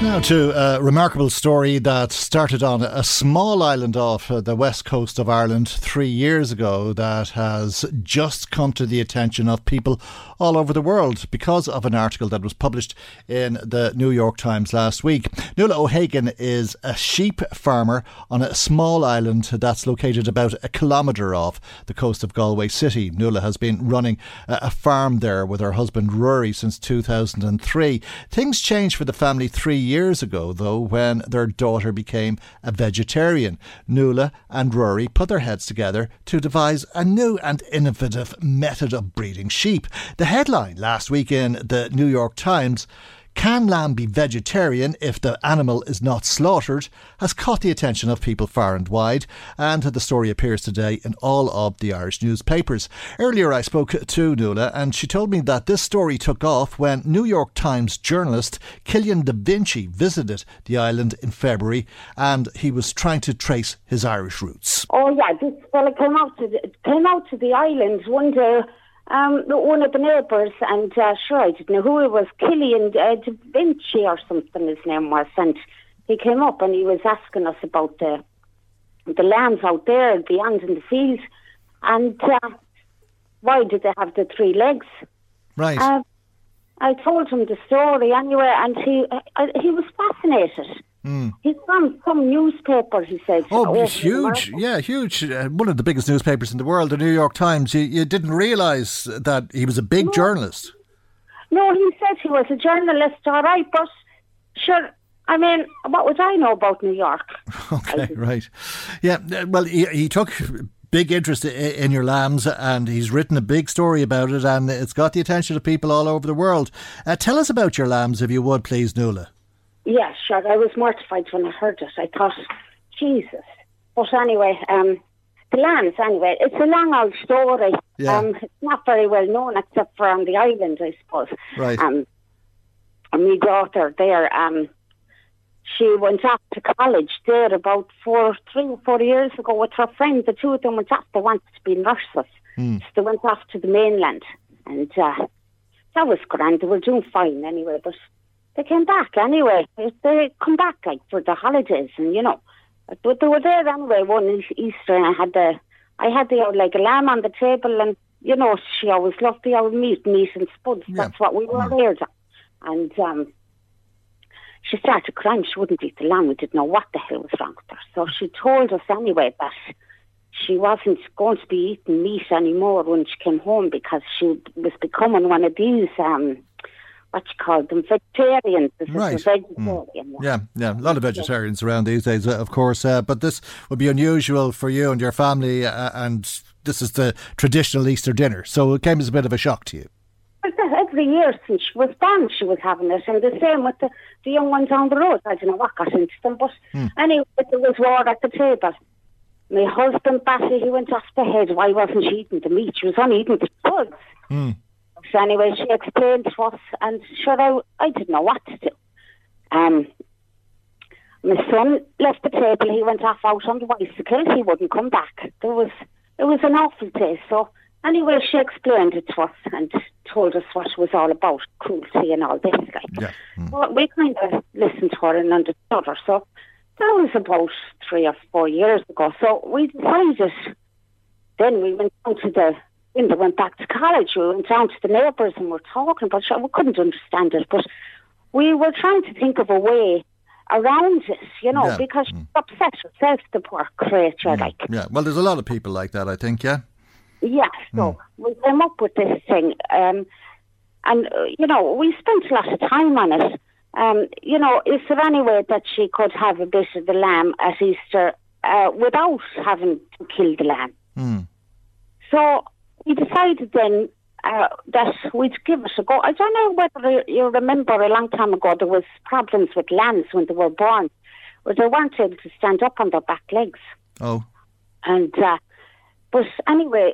Now to a remarkable story that started on a small island off the west coast of Ireland three years ago that has just come to the attention of people all over the world because of an article that was published in the New York Times last week. Nuala O'Hagan is a sheep farmer on a small island that's located about a kilometre off the coast of Galway City. Nuala has been running a farm there with her husband Rory since two thousand three. Things changed for the family three years Years ago, though, when their daughter became a vegetarian. Nuala and Rory put their heads together to devise a new and innovative method of breeding sheep. The headline last week in the New York Times, "Can lamb be vegetarian if the animal is not slaughtered?" has caught the attention of people far and wide, and the story appears today in all of the Irish newspapers. Earlier I spoke to Nuala, and she told me that this story took off when New York Times journalist Cillian Da Vinci visited the island in February, and he was trying to trace his Irish roots. Oh yeah, this fella came out to the, came out to the island one day. Um, one of the neighbours, and uh, sure, I didn't know who it was, Cillian uh, Da Vinci or something his name was, and he came up and he was asking us about the the lambs out there beyond in the fields, and uh, why did they have the three legs? Right. Uh, I told him the story anyway, and he uh, he was fascinated. Mm. He's from some newspaper, he said. Oh, huge, yeah, huge. Uh, one of the biggest newspapers in the world, the New York Times. You, you didn't realise that he was a big no. journalist. No, he said he was a journalist, all right, but sure, I mean, what would I know about New York? Okay, right. Yeah, well, he, he took big interest in your lambs, and he's written a big story about it, and it's got the attention of people all over the world. Uh, tell us about your lambs, if you would, please, Nuala. Yeah, sure. I was mortified when I heard it. I thought, Jesus. But anyway, um, the lambs, anyway, it's a long old story. Yeah. Um, it's not very well known except for on the island, I suppose. Right. Um, and my daughter there, um, she went off to college there about four, three or four years ago with her friend. The two of them went off. They wanted to be nurses. Mm. So they went off to the mainland. And uh, that was grand. They were doing fine anyway, but they came back anyway. They come back like for the holidays, and you know, but they were there anyway. One Easter, and I had the, I had the old like a lamb on the table, and you know, she always loved the old meat, meat and spuds. Yeah. That's what we were there. And um, she started crying. She wouldn't eat the lamb. We didn't know what the hell was wrong with her. So she told us anyway that she wasn't going to be eating meat anymore when she came home, because she was becoming one of these. Um, What you call them, vegetarians. This right. Is a vegetarian. Mm. Yeah, yeah. A lot of vegetarians yeah. around these days, of course. Uh, but this would be unusual for you and your family, uh, and this is the traditional Easter dinner. So it came as a bit of a shock to you. Every year since she was born, she was having it. And the same with the, the young ones on the road. I don't know what got into them, but mm. anyway, there was war at the table. My husband, Bassie, he went off the head. Why wasn't she eating the meat? She was only eating the bugs. Mm. So anyway, she explained to us, and sure, I, I didn't know what to do. Um, my son left the table. He went off out on the bicycle. He wouldn't come back. There was It was an awful day. So anyway, she explained it to us and told us what it was all about, cruelty and all this. Like. Yeah. Mm. So we kind of listened to her and understood her. So that was about three or four years ago. So we decided, then we went down to the, when we went back to college, we went down to the neighbours and we were talking, but we couldn't understand it. But we were trying to think of a way around it, you know, yeah. because she upset herself, the poor creature. Mm. Like. Yeah, well, there's a lot of people like that, I think, yeah? Yeah, so mm. we came up with this thing. Um, and, uh, you know, we spent a lot of time on it. Um, you know, is there any way that she could have a bit of the lamb at Easter uh, without having to kill the lamb? Mm. So we decided then uh, that we'd give it a go. I don't know whether you remember a long time ago there was problems with lambs when they were born, where they weren't able to stand up on their back legs. Oh. And, uh, but anyway,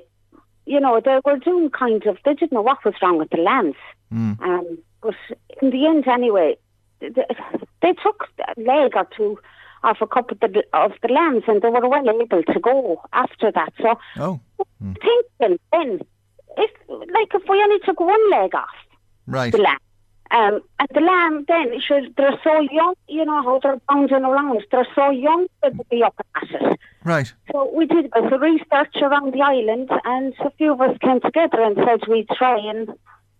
you know, they were doing kind of, they didn't know what was wrong with the lambs. Mm. Um, but in the end, anyway, they took a leg or two off a couple of the, of the lambs, and they were well able to go after that. So, oh. mm. thinking then, if like if we only took one leg off right. the lamb, um, and the lamb then should they're so young, you know how they're bounding around, they're so young that they'd be up at it. Right. So we did a bit of research around the island, and a few of us came together and said we'd try and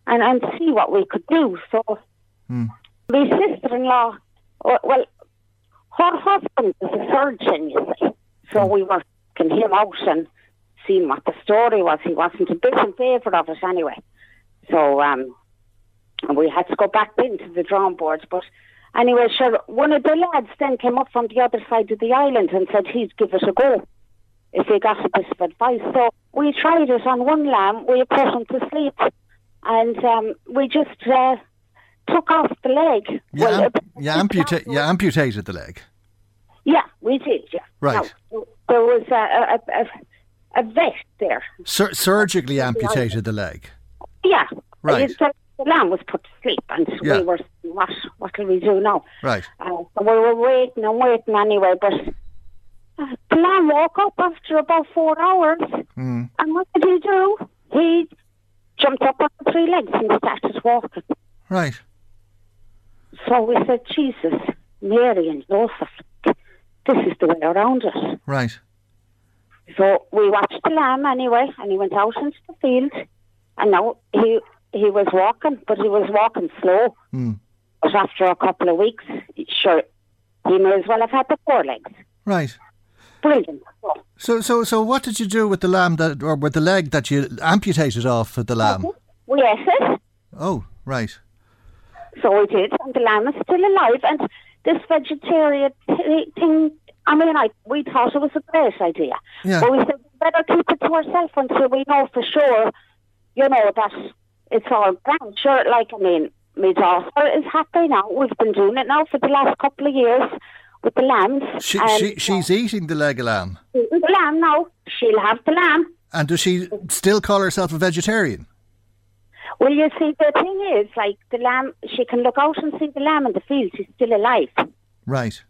and, and see what we could do. So. Mm. My sister-in-law, well, her husband is a surgeon, you see. So we were taking him out and seeing what the story was. He wasn't a bit in favour of it anyway. So um, we had to go back into the drawing board. But anyway, sure, one of the lads then came up from the other side of the island and said he'd give it a go if he got a bit of advice. So we tried it on one lamb. We put him to sleep and um, we just... Uh, took off the leg. You, well, amp- you, amputa- you amputated the leg? Yeah, we did, yeah. Right. No, there was a, a, a, a vet there. Sur- surgically amputated the leg? Yeah. Right. The lamb was put to sleep and yeah. we were, what, what can we do now? Right. Uh, so we were waiting and waiting anyway, but the lamb woke up after about four hours mm. and what did he do? He jumped up on three legs and started walking. Right. So we said, Jesus, Mary and Joseph, this is the way around it. Right. So we watched the lamb anyway, and he went out into the field, and now he he was walking, but he was walking slow. Mm. But after a couple of weeks, sure, he may as well have had the four legs. Right. Brilliant. So, so, so, what did you do with the lamb that, or with the leg that you amputated off of the lamb? We ate it. Oh, right. So we did, and the lamb is still alive. And this vegetarian thing, I mean, I, we thought it was a great idea. Yeah. But we said, we better keep it to ourselves until we know for sure, you know, that it's all brown. Sure, like, I mean, my daughter is happy now. We've been doing it now for the last couple of years with the lambs. She, um, she, she's eating the leg of lamb? The lamb now. She'll have the lamb. And does she still call herself a vegetarian? Well, you see, the thing is, like, the lamb, she can look out and see the lamb in the field. She's still alive. Right.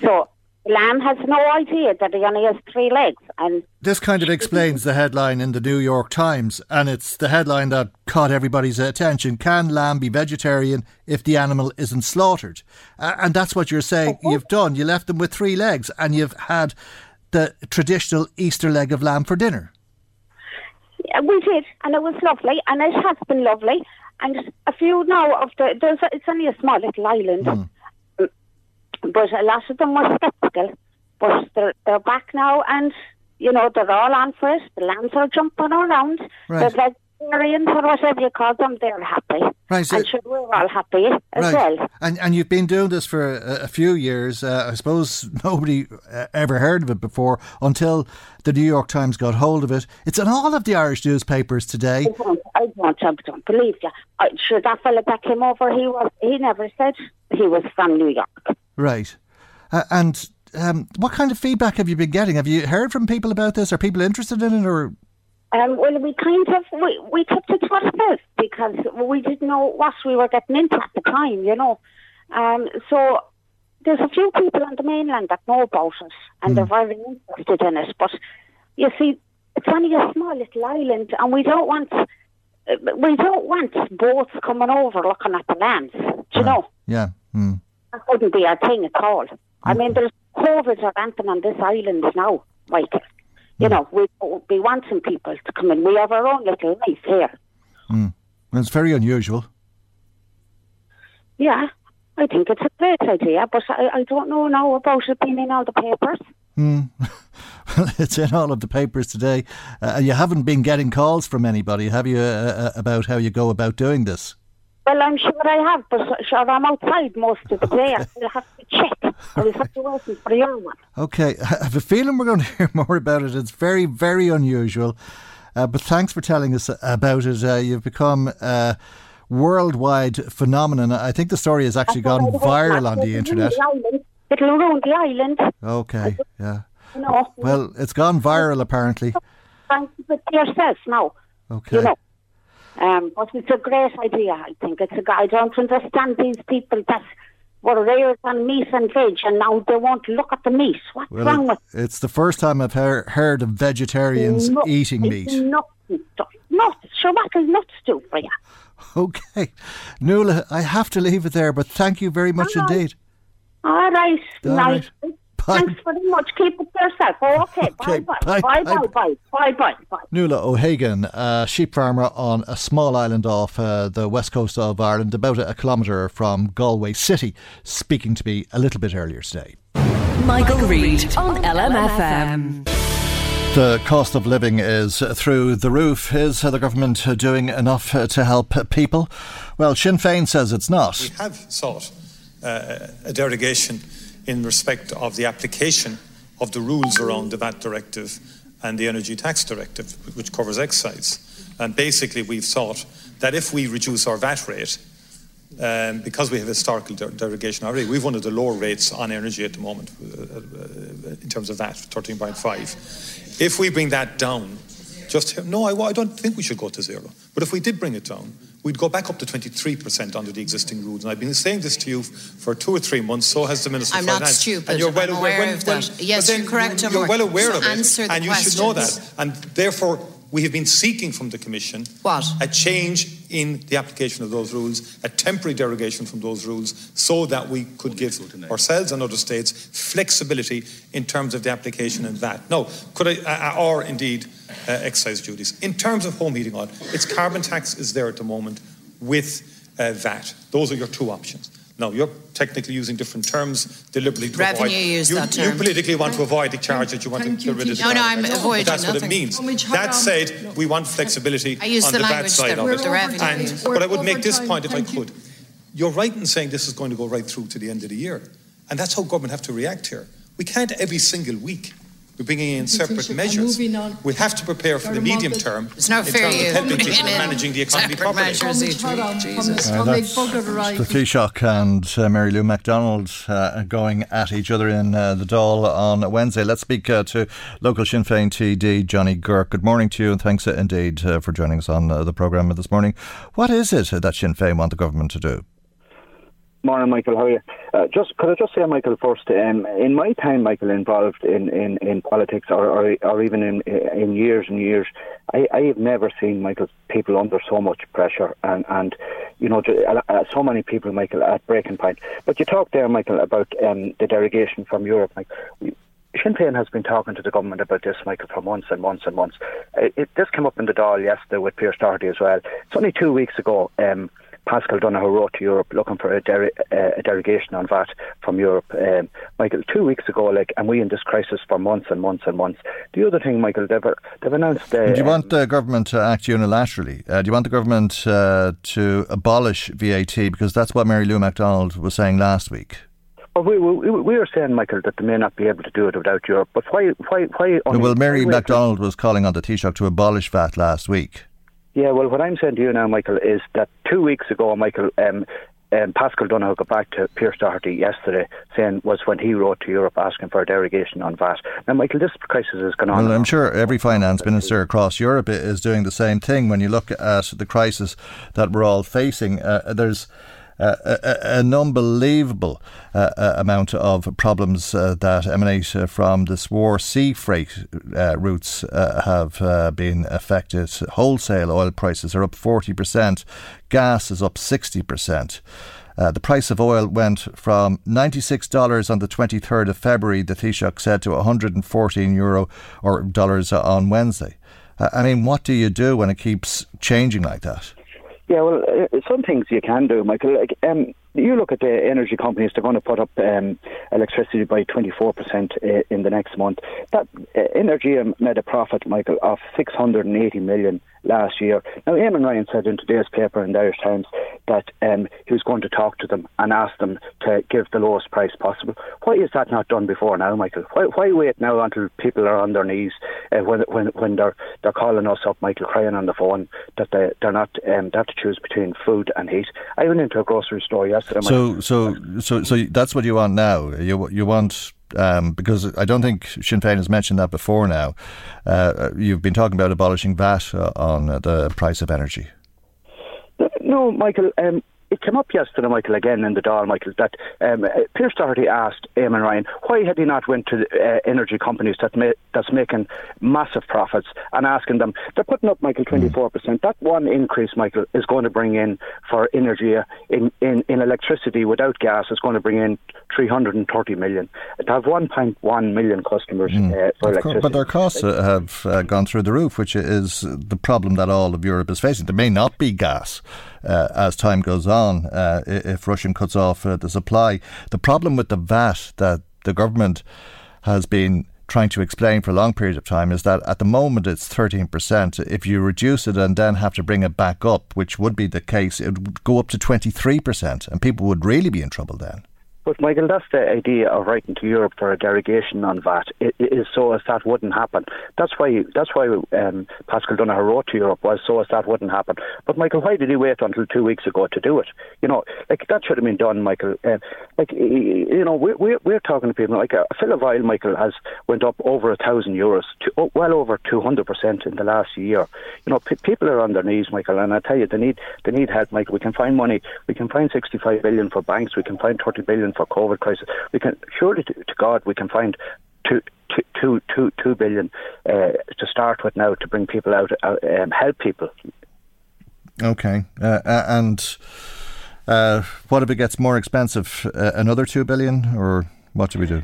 So, the lamb has no idea that he only has three legs. And this kind of explains the headline in the New York Times, and it's the headline that caught everybody's attention. Can lamb be vegetarian if the animal isn't slaughtered? Uh, and that's what you're saying uh-huh. you've done. You left them with three legs, and you've had the traditional Easter leg of lamb for dinner. We did, and it was lovely, and it has been lovely. And a few now of the, there's a, it's only a small little island, mm. but a lot of them were sceptical. But they're, they're back now, and you know they're all on for it. The lambs are jumping around. Right. They're vegetarians or whatever you call them. They're happy, right, so and sure, we're all happy as right. well. And and you've been doing this for a, a few years. Uh, I suppose nobody uh, ever heard of it before until the New York Times got hold of it. It's in all of the Irish newspapers today. I don't, I don't, I don't believe you. I, sure, that fella that came over, he was, he never said he was from New York. Right. Uh, and Um, what kind of feedback have you been getting? Have you heard from people about this? Are people interested in it? Or um, well, we kind of we, we took to Twitter first because we didn't know what we were getting into at the time, you know. Um, so there's a few people on the mainland that know about it and mm. they're very interested in it. But you see, it's only a small little island, and we don't want we don't want boats coming over looking at the lands. Do you right. know? Yeah. Mm. That wouldn't be a thing at all. I mean, there's COVID rampant on this island now, Michael. You mm. know, we won't be wanting people to come in. We have our own little life here. Mm. It's very unusual. Yeah, I think it's a great idea, but I, I don't know now about it being in all the papers. Mm. Well, it's in all of the papers today. Uh, you haven't been getting calls from anybody, have you, uh, about how you go about doing this? Well, I'm sure I have, but sure I'm outside most of the day. Okay. I'll have to check. I'll have to wait for your one. Okay, I have a feeling we're going to hear more about it. It's very, very unusual. Uh, but thanks for telling us about it. Uh, you've become a worldwide phenomenon. I think the story has actually gone viral on the internet. It'll ruin the island. Okay, yeah. No. Well, it's gone viral apparently. Thank you for yourself now. Okay. You know. Um, but it's a great idea, I think. It's a, I don't understand these people that were reared on meat and veg, and now they won't look at the meat. What's well, wrong with it? It's the first time I've hear, heard of vegetarians no, eating meat. Nuts, nuts. Sure, what will nuts do for you? Okay. Nuala, I have to leave it there, but thank you very much All right. indeed. All right. All right. Nice. Bye. Thanks very much. Keep it to yourself. Oh, okay. okay. Bye, bye. Bye, bye, bye, bye, bye, bye, bye. Nuala O'Hagan, a sheep farmer on a small island off uh, the west coast of Ireland, about a kilometre from Galway City, speaking to me a little bit earlier today. Michael, Michael Reid on L M F M. The cost of living is through the roof. Is the government doing enough to help people? Well, Sinn Féin says it's not. We have sought uh, a derogation in respect of the application of the rules around the V A T directive and the energy tax directive, which covers excise. And basically we've thought that if we reduce our V A T rate, um, because we have historical der- derogation already, we've one of the lower rates on energy at the moment uh, uh, in terms of V A T, thirteen point five. If we bring that down, just no, I, I don't think we should go to zero. But if we did bring it down, we'd go back up to twenty-three percent under the existing rules. And I've been saying this to you for two or three months, so has the Minister of Finance. I'm not stupid. And you're well I'm aware, aware of well, that. Well, yes, you're correct. You're more. well aware so of it, and you questions. should know that. And therefore, we have been seeking from the Commission what? a change in the application of those rules, a temporary derogation from those rules, so that we could give ourselves and other states flexibility in terms of the application and V A T. No, could I, or indeed... Uh, excise duties. In terms of home heating oil, its carbon tax is there at the moment with uh, V A T. Those are your two options. Now, you're technically using different terms deliberately to Revenue avoid... Revenue use you, that term. You politically want to avoid the charge that you want Thank to get rid of the No, no, I'm tax. avoiding That's nothing. What it means. That said, we want flexibility I use on the, the V A T side of it. The and, but I would make this point if Thank I could. You. You're right in saying this is going to go right through to the end of the year. And that's how government have to react here. We can't every single week... We're bringing in separate measures. We have to prepare for the medium term it's not in fair terms of helping people managing the economy properly. Jesus. Uh, that's the Taoiseach and uh, Mary Lou MacDonald uh, going at each other in uh, the Dáil on Wednesday. Let's speak uh, to local Sinn Féin T D Johnny Guirke. Good morning to you, and thanks uh, indeed uh, for joining us on uh, the programme this morning. What is it that Sinn Féin want the government to do? Morning, Michael. How are you? Uh, just could I just say, Michael, first, um, in my time, Michael, involved in, in, in politics or, or or even in in years and years, I, I have never seen, Michael, people under so much pressure and, and you know, so many people, Michael, at breaking point. But you talked there, Michael, about um, the derogation from Europe. Like, Sinn Féin has been talking to the government about this, Michael, for months and months and months. It, it, this came up in the Dáil yesterday with Pearse Doherty as well. It's only two weeks ago. Um, Paschal Donohoe wrote to Europe looking for a, der- uh, a derogation on V A T from Europe. Um, Michael, two weeks ago, like, and we in this crisis for months and months and months. The other thing, Michael, they've, they've announced... Uh, do you want the government to act unilaterally? Uh, do you want the government uh, to abolish V A T? Because that's what Mary Lou MacDonald was saying last week. Well, we, we, we were saying, Michael, that they may not be able to do it without Europe. But why... why, why only, well, Mary why MacDonald was calling on the Taoiseach to abolish V A T last week. Yeah, well, what I'm saying to you now, Michael, is that two weeks ago, Michael, um, um, Paschal Donohoe got back to Pearse Doherty yesterday saying was when he wrote to Europe asking for a derogation on V A T. Now, Michael, this crisis has gone on. Well, I'm sure every finance minister across Europe is doing the same thing when you look at the crisis that we're all facing. Uh, there's Uh, a, a, an unbelievable uh, uh, amount of problems uh, that emanate uh, from this war. Sea freight uh, routes uh, have uh, been affected. Wholesale oil prices are up forty percent. Gas is up sixty percent. Uh, the price of oil went from ninety-six dollars on the twenty-third of February, the Taoiseach said, to one hundred fourteen euro or dollars on Wednesday. Uh, I mean, what do you do when it keeps changing like that? Yeah, well, uh, some things you can do, Michael. Like, um, you look at the energy companies; they're going to put up um, electricity by twenty-four percent in the next month. That uh, energy made a profit, Michael, of six hundred and eighty million last year. Now, Eamon Ryan said in today's paper in the Irish Times that um, he was going to talk to them and ask them to give the lowest price possible. Why is that not done before now, Michael? Why, why wait now until people are on their knees uh, when when when they're they're calling us up, Michael, crying on the phone that they they're not um, they have to choose between food and heat? I went into a grocery store yesterday. So so so so that's what you want now. You you want. Um, because I don't think Sinn Féin has mentioned that before now. Uh, you've been talking about abolishing V A T on the price of energy. No, Michael, um, it came up yesterday, Michael, again in the Dáil, Michael, that um, Pearse Doherty asked Eamon Ryan, why had he not went to the, uh, energy companies that ma- that's making massive profits and asking them, they're putting up, Michael, twenty-four percent. Mm. That one increase, Michael, is going to bring in for energy in, in, in electricity without gas, is going to bring in three hundred thirty million. They have one point one million customers mm. uh, for electricity. Course, but their costs uh, have uh, gone through the roof, which is the problem that all of Europe is facing. There may not be gas uh, as time goes on. On, uh, if Russia cuts off uh, the supply. The problem with the V A T that the government has been trying to explain for a long period of time is that at the moment it's thirteen percent. If you reduce it and then have to bring it back up, which would be the case, it would go up to twenty-three percent and people would really be in trouble then. But, Michael, that's the idea of writing to Europe for a derogation on V A T, it, it is so as that wouldn't happen. That's why that's why um, Paschal Donohoe wrote to Europe, was so as that wouldn't happen. But, Michael, why did he wait until two weeks ago to do it? You know, like, that should have been done, Michael. Uh, like, you know, we're, we're, we're talking to people, like, a fill of oil, Michael, has went up over a thousand euros, to, well over two hundred percent in the last year. You know, pe- people are on their knees, Michael, and I tell you, they need they need help, Michael. We can find money. We can find sixty-five billion for banks. We can find thirty billion for COVID crisis. We can surely, to, to God, we can find two, two, two, two, two billion uh, to start with now to bring people out, uh, um, help people. Okay, uh, and uh, what if it gets more expensive? Uh, another two billion, or what do we do?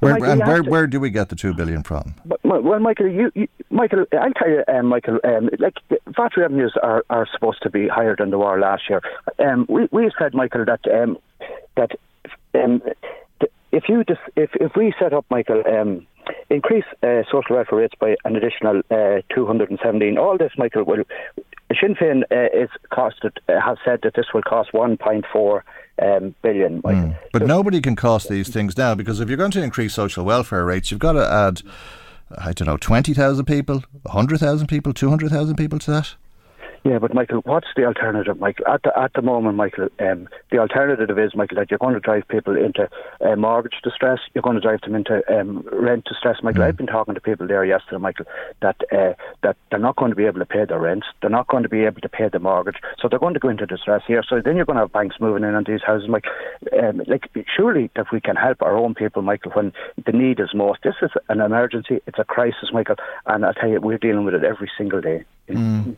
Where, Michael, and where, where do we get the two billion from? Well, Michael, you, you Michael, I'll tell you, um, Michael, um, like V A T revenues are, are supposed to be higher than they were last year. Um, we we said, Michael, that um, that. Um, if you dis- if if we set up, Michael, um, increase uh, social welfare rates by an additional uh, two hundred seventeen, all this, Michael, will Sinn Féin uh, is costed uh, has said that this will cost one point four um, billion. Michael. Mm. But so, nobody can cost these things now, because if you're going to increase social welfare rates, you've got to add, I don't know, twenty thousand people, one hundred thousand people, two hundred thousand people to that. Yeah, but Michael, what's the alternative, Michael? At the at the moment, Michael, um, the alternative is, Michael, that you're going to drive people into uh, mortgage distress. You're going to drive them into um, rent distress, Michael. Mm. I've been talking to people there yesterday, Michael, that uh, that they're not going to be able to pay their rents. They're not going to be able to pay the mortgage, so they're going to go into distress here. So then you're going to have banks moving in on these houses, Michael. Um, like surely, that we can help our own people, Michael, when the need is most. This is an emergency. It's a crisis, Michael, and I tell you, we're dealing with it every single day. Mm.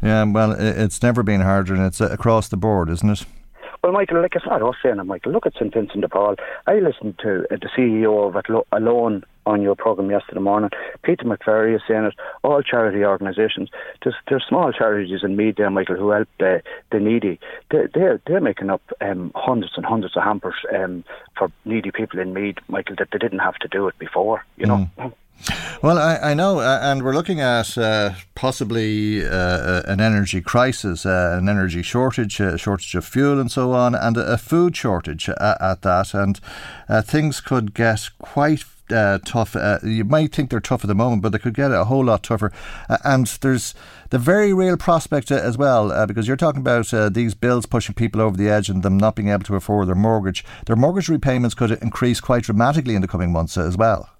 Yeah, well, it's never been harder, and it's across the board, isn't it? Well, Michael, like I said, I was saying, Michael, look at Saint Vincent de Paul. I listened to the C E O of Atlo- Alone on your programme yesterday morning. Peter McVerry is saying it. All charity organisations, there's, there's small charities in media, Michael, who help the, the needy. They, they're, they're making up um, hundreds and hundreds of hampers um, for needy people in Mead, Michael, that they didn't have to do it before, you know? Mm. Well, I, I know, uh, and we're looking at uh, possibly uh, an energy crisis, uh, an energy shortage, a shortage of fuel and so on, and a food shortage uh, at that, and uh, things could get quite uh, tough. Uh, you might think they're tough at the moment, but they could get a whole lot tougher. Uh, and there's the very real prospect uh, as well, uh, because you're talking about uh, these bills pushing people over the edge and them not being able to afford their mortgage. Their mortgage repayments could increase quite dramatically in the coming months uh, as well.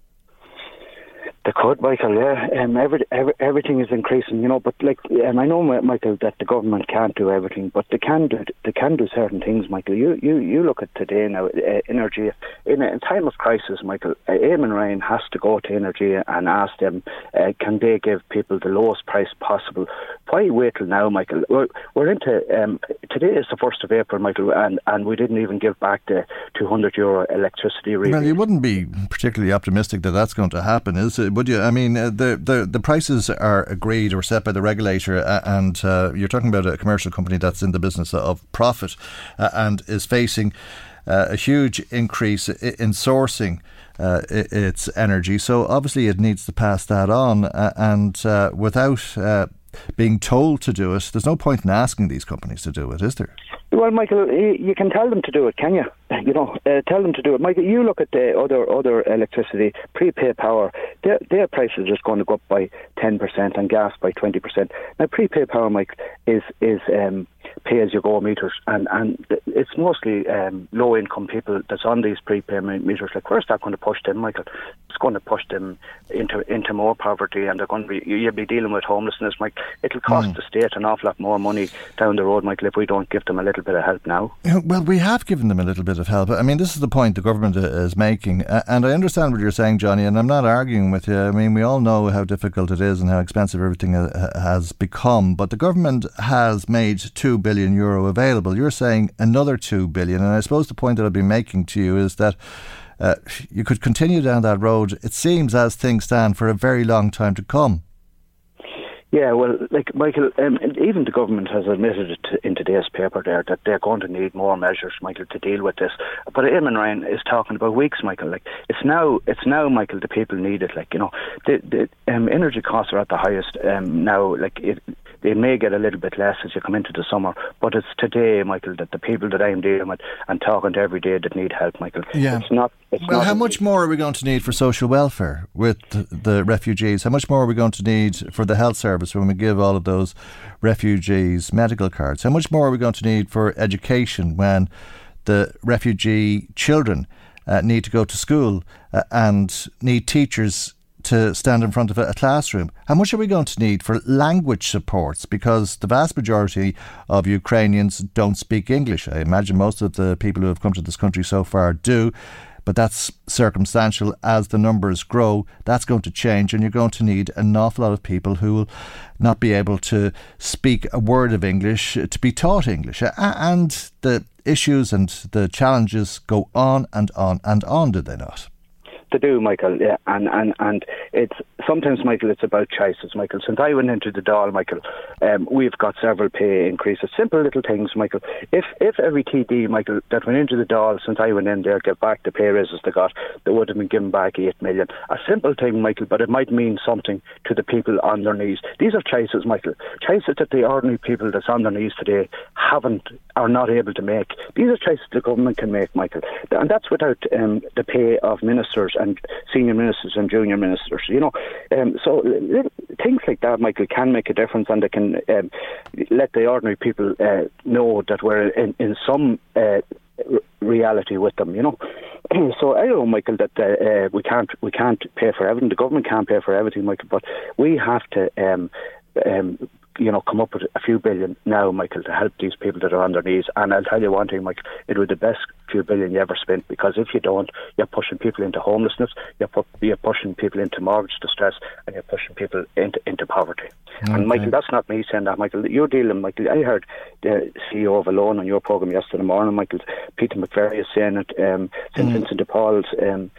The court, Michael, yeah. Um, every, every, everything is increasing, you know, but like, and I know, Michael, that the government can't do everything, but they can do, they can do certain things, Michael. You you, you look at today now, uh, energy, in a in time of crisis, Michael, uh, Eamon Ryan has to go to energy and ask them, uh, can they give people the lowest price possible? Why wait till now, Michael? We're, we're into, um, today is the first of April, Michael, and, and we didn't even give back the two hundred euro electricity rebate. Well, you wouldn't be particularly optimistic that that's going to happen, is it? Would you? I mean, uh, the, the the prices are agreed or set by the regulator, uh, and uh, you're talking about a commercial company that's in the business of profit uh, and is facing uh, a huge increase in sourcing uh, its energy. So obviously it needs to pass that on, uh, and uh, without uh, being told to do it, there's no point in asking these companies to do it, is there? Well, Michael, you can tell them to do it, can you? You know, uh, tell them to do it. Michael, you look at the other other electricity, prepaid power, their, their prices is going to go up by ten percent and gas by twenty percent. Now, prepaid power, Mike, is, is um, pay-as-you-go meters, and, and it's mostly um, low-income people that's on these prepaid meters. Like, where's that going to push them, Michael? It's going to push them into into more poverty, and they're going to be, you'll be dealing with homelessness, Mike. It'll cost mm. the state an awful lot more money down the road, Michael, if we don't give them a little bit of help now. Well, we have given them a little bit of help. I mean, this is the point the government is making, and I understand what you're saying, Johnny, and I'm not arguing with you. I mean, we all know how difficult it is and how expensive everything has become, but the government has made two billion euro available. You're saying another two billion, and I suppose the point that I've been making to you is that uh, you could continue down that road, it seems, as things stand, for a very long time to come. Yeah, well, like, Michael, um, even the government has admitted it to, in today's paper there, that they're going to need more measures, Michael, to deal with this. But Eamon Ryan is talking about weeks, Michael. Like, it's now, it's now, Michael, the people need it. Like, you know, the, the um, energy costs are at the highest um, now. Like, it, they may get a little bit less as you come into the summer, but it's today, Michael, that the people that I'm dealing with and talking to every day that need help, Michael. Yeah. It's not. It's well, not how much more are we going to need for social welfare with the refugees? How much more are we going to need for the health service when we give all of those refugees medical cards? How much more are we going to need for education when the refugee children uh, need to go to school uh, and need teachers to stand in front of a classroom? How much are we going to need for language supports? Because the vast majority of Ukrainians don't speak English. I imagine most of the people who have come to this country so far do, but that's circumstantial. As the numbers grow, that's going to change, and you're going to need an awful lot of people who will not be able to speak a word of English to be taught English. And the issues and the challenges go on and on and on, do they not? To do, Michael, yeah, and, and, and it's sometimes, Michael, it's about choices, Michael. Since I went into the Dáil, Michael, um, we've got several pay increases, simple little things, Michael. If if every T D, Michael, that went into the Dáil since I went in there get back the pay raises they got, they would have been given back eight million. A simple thing, Michael, but it might mean something to the people on their knees. These are choices, Michael, choices that the ordinary people that's on their knees today haven't, are not able to make. These are choices the government can make, Michael, and that's without um, the pay of ministers and senior ministers and junior ministers, you know. Um, so little, things like that, Michael, can make a difference, and they can um, let the ordinary people uh, know that we're in, in some uh, reality with them, you know. So I know, Michael, that uh, uh, we can't we can't pay for everything. The government can't pay for everything, Michael, but we have to um, um, you know, come up with a few billion now, Michael, to help these people that are on their knees. And I'll tell you one thing, Michael, it was the best few billion you ever spent, because if you don't, you're pushing people into homelessness, you're, pu- you're pushing people into mortgage distress, and you're pushing people into into poverty. Okay. And Michael, that's not me saying that, Michael. You're dealing, Michael. I heard the C E O of Alone on your programme yesterday morning, Michael, Peter McVerry, is saying it, um, Saint Mm. Vincent de Paul's... Um,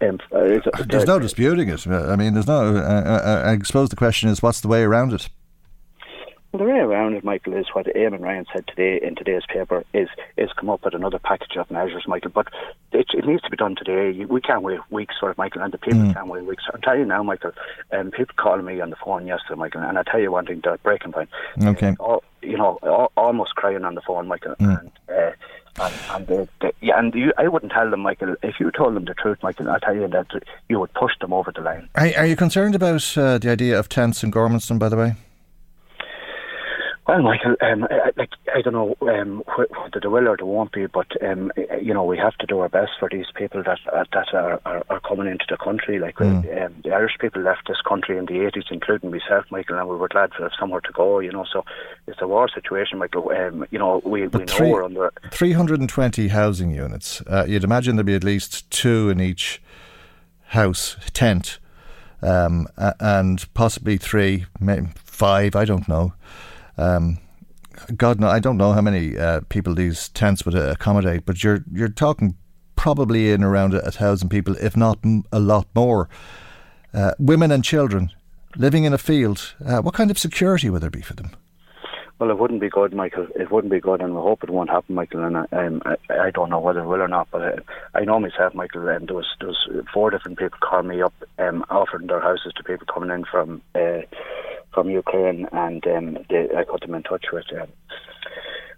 um, uh, there's no disputing it. I mean, there's no... Uh, I suppose the question is, what's the way around it? The way around it, Michael, is what Eamon Ryan said today in today's paper, is is come up with another package of measures, Michael. But it, it needs to be done today. We can't wait weeks for it, Michael, and the people mm. can't wait weeks. I'm telling you now, Michael, um, people calling me on the phone yesterday, Michael, and I tell you one thing, that breaking point. Okay. Uh, all, you know, all, almost crying on the phone, Michael, mm. and... Uh, And, and, they're, they're, yeah, and you, I wouldn't tell them, Michael. If you told them the truth, Michael, I'll tell you that you would push them over the line. Are, are you concerned about uh, the idea of tents in Gormanston, by the way? Well, Michael, um, I, like, I don't know um, whether there will or there won't be, but um, you know, we have to do our best for these people that uh, that are, are, are coming into the country. Like mm. um, the Irish people left this country in the eighties, including myself, Michael, and we were glad to have somewhere to go. You know, so it's a war situation, Michael. Um, you know, we, we know three, we're under three hundred twenty housing units. Uh, you'd imagine there'd be at least two in each house tent, um, and possibly three, maybe five. I don't know. Um, God, no, I don't know how many uh, people these tents would uh, accommodate, but you're you're talking probably in around a, a thousand people, if not m- a lot more. Uh, women and children living in a field. Uh, what kind of security would there be for them? Well, it wouldn't be good, Michael. It wouldn't be good, and we hope it won't happen, Michael. And I, um, I, I don't know whether it will or not, but I, I know myself, Michael. And there was, there was four different people calling me up, um, offering their houses to people coming in from. Uh, From Ukraine, and um, they, I got them in touch with um,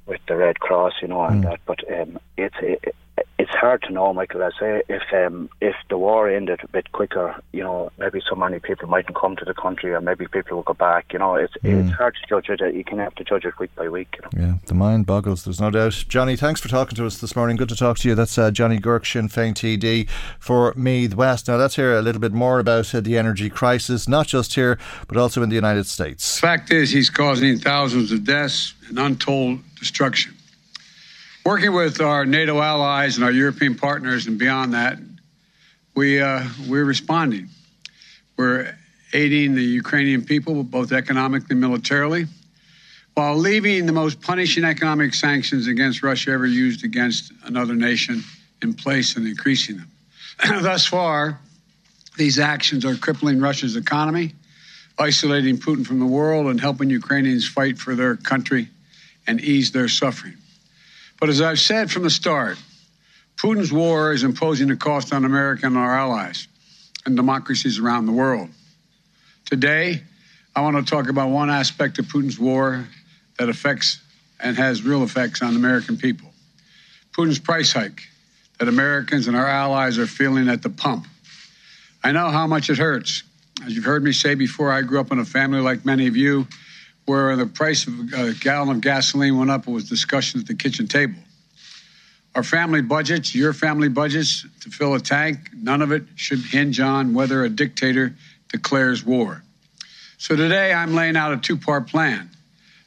with the Red Cross, you know, and mm. that. But um, it's it, it's hard to know, Michael. I say if um, if the war ended a bit quicker, you know, maybe so many people mightn't come to the country, or maybe people will go back. You know, it's mm. it's hard to judge it. You can have to judge it week by week. You know? Yeah, the mind boggles. There's no doubt. Johnny, thanks for talking to us this morning. Good to talk to you. That's uh, Johnny Guirke, Sinn Féin T D for Meath West. Now let's hear a little bit more about uh, the energy crisis, not just here but also in the United States. The fact is, he's causing thousands of deaths and untold destruction. Working with our NATO allies and our European partners and beyond that, we, uh, we're responding. We're aiding the Ukrainian people, both economically and militarily, while leaving the most punishing economic sanctions against Russia ever used against another nation in place and increasing them. Thus far, these actions are crippling Russia's economy, isolating Putin from the world, and helping Ukrainians fight for their country and ease their suffering. But as I've said from the start, Putin's war is imposing a cost on America and our allies and democracies around the world. Today, I want to talk about one aspect of Putin's war that affects and has real effects on American people. Putin's price hike that Americans and our allies are feeling at the pump. I know how much it hurts. As you've heard me say before, I grew up in a family like many of you, where the price of a gallon of gasoline went up, it was discussion at the kitchen table. Our family budgets, your family budgets, to fill a tank, none of it should hinge on whether a dictator declares war. So today I'm laying out a two-part plan,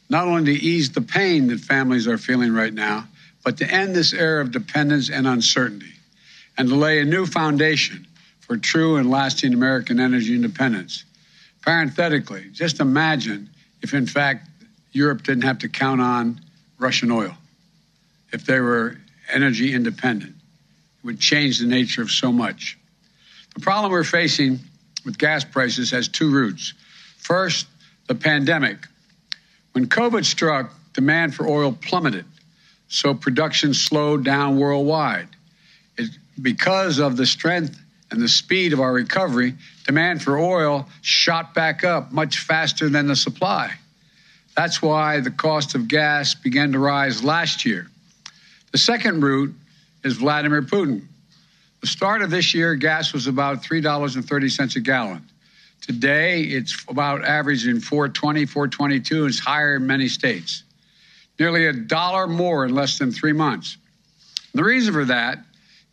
not only to ease the pain that families are feeling right now, but to end this era of dependence and uncertainty, and to lay a new foundation for true and lasting American energy independence. Parenthetically, just imagine if, in fact, Europe didn't have to count on Russian oil, if they were energy independent. It would change the nature of so much. The problem we're facing with gas prices has two roots. First, the pandemic. When COVID struck, demand for oil plummeted, so production slowed down worldwide. It, because of the strength and the speed of our recovery, demand for oil shot back up much faster than the supply. That's why the cost of gas began to rise last year. The second route is Vladimir Putin. The start of this year, gas was about three dollars and thirty cents a gallon. Today, it's about averaging four twenty, four twenty-two, and it's higher in many states. Nearly a dollar more in less than three months. The reason for that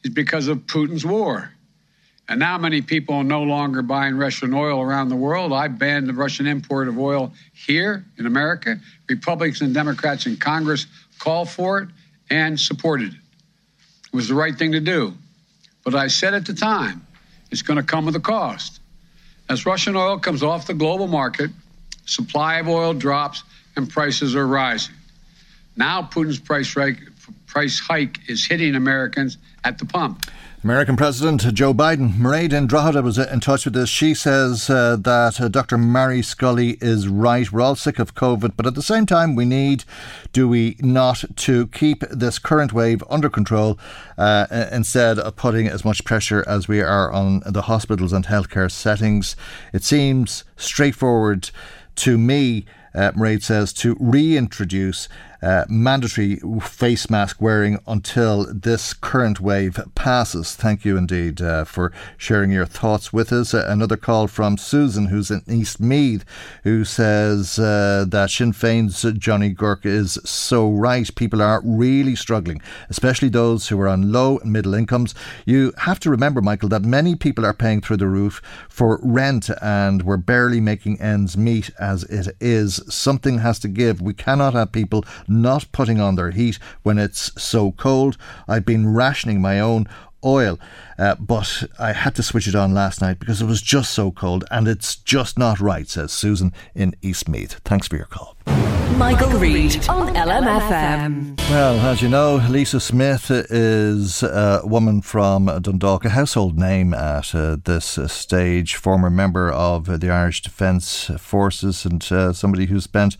is because of Putin's war. And now many people are no longer buying Russian oil around the world. I banned the Russian import of oil here in America. Republicans and Democrats in Congress called for it and supported it. It was the right thing to do. But I said at the time, it's going to come with a cost. As Russian oil comes off the global market, supply of oil drops and prices are rising. Now Putin's price hike, price hike is hitting Americans at the pump. American President Joe Biden. Mairead in Drogheda was in touch with us. She says uh, that uh, Doctor Mary Scully is right. We're all sick of COVID, but at the same time we need, do we not, to keep this current wave under control uh, instead of putting as much pressure as we are on the hospitals and healthcare settings. It seems straightforward to me, uh, Mairead says, to reintroduce uh, mandatory face mask wearing until this current wave passes. Thank you indeed uh, for sharing your thoughts with us. Uh, another call from Susan, who's in Eastmeath, who says uh, that Sinn Féin's Johnny Guirke is so right. People are really struggling, especially those who are on low and middle incomes. You have to remember, Michael, that many people are paying through the roof for rent and we're barely making ends meet as it is. Something has to give. We cannot have people not putting on their heat when it's so cold. I've been rationing my own oil, uh, but I had to switch it on last night because it was just so cold, and it's just not right, says Susan in Eastmeath. Thanks for your call. Michael, Michael Reid on L M F M. Well, as you know, Lisa Smith is a woman from Dundalk, a household name at uh, this stage, former member of the Irish Defence Forces and uh, somebody who spent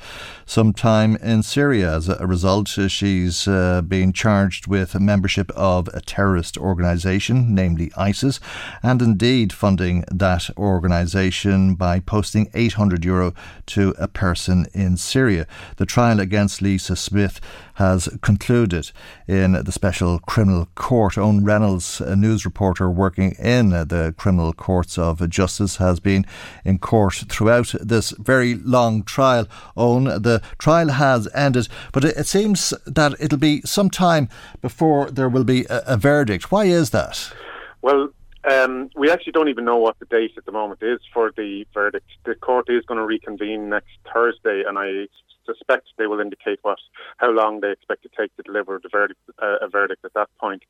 some time in Syria. As a result, she's uh, being charged with membership of a terrorist organisation, namely ISIS, and indeed funding that organisation by posting eight hundred euro to a person in Syria. The trial against Lisa Smith has concluded in the Special Criminal Court. Owen Reynolds, a news reporter working in the criminal courts of justice, has been in court throughout this very long trial. Owen, the trial has ended, but it seems that it'll be some time before there will be a, a verdict. Why is that? Well, Um, we actually don't even know what the date at the moment is for the verdict. The court is going to reconvene next Thursday, and I suspect they will indicate what how long they expect to take to deliver the verdict, uh, a verdict at that point.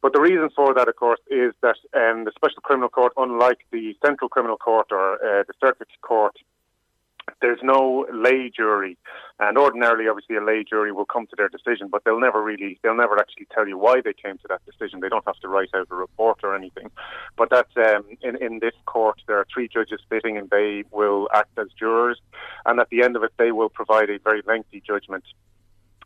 But the reason for that, of course, is that um, the Special Criminal Court, unlike the Central Criminal Court or uh, the Circuit Court, there's no lay jury, and ordinarily, obviously, a lay jury will come to their decision, but they'll never really, they'll never actually tell you why they came to that decision. They don't have to write out a report or anything. But that's um, in in this court, there are three judges sitting, and they will act as jurors. And at the end of it, they will provide a very lengthy judgment,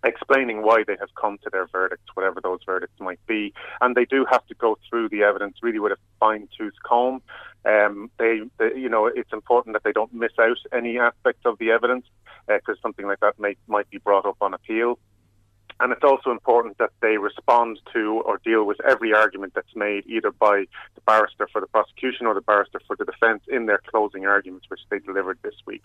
explaining why they have come to their verdicts, whatever those verdicts might be. And they do have to go through the evidence really with a fine-tooth comb. Um, they, they, you know, it's important that they don't miss out any aspects of the evidence because uh, something like that may, might be brought up on appeal. And it's also important that they respond to or deal with every argument that's made, either by the barrister for the prosecution or the barrister for the defence in their closing arguments, which they delivered this week.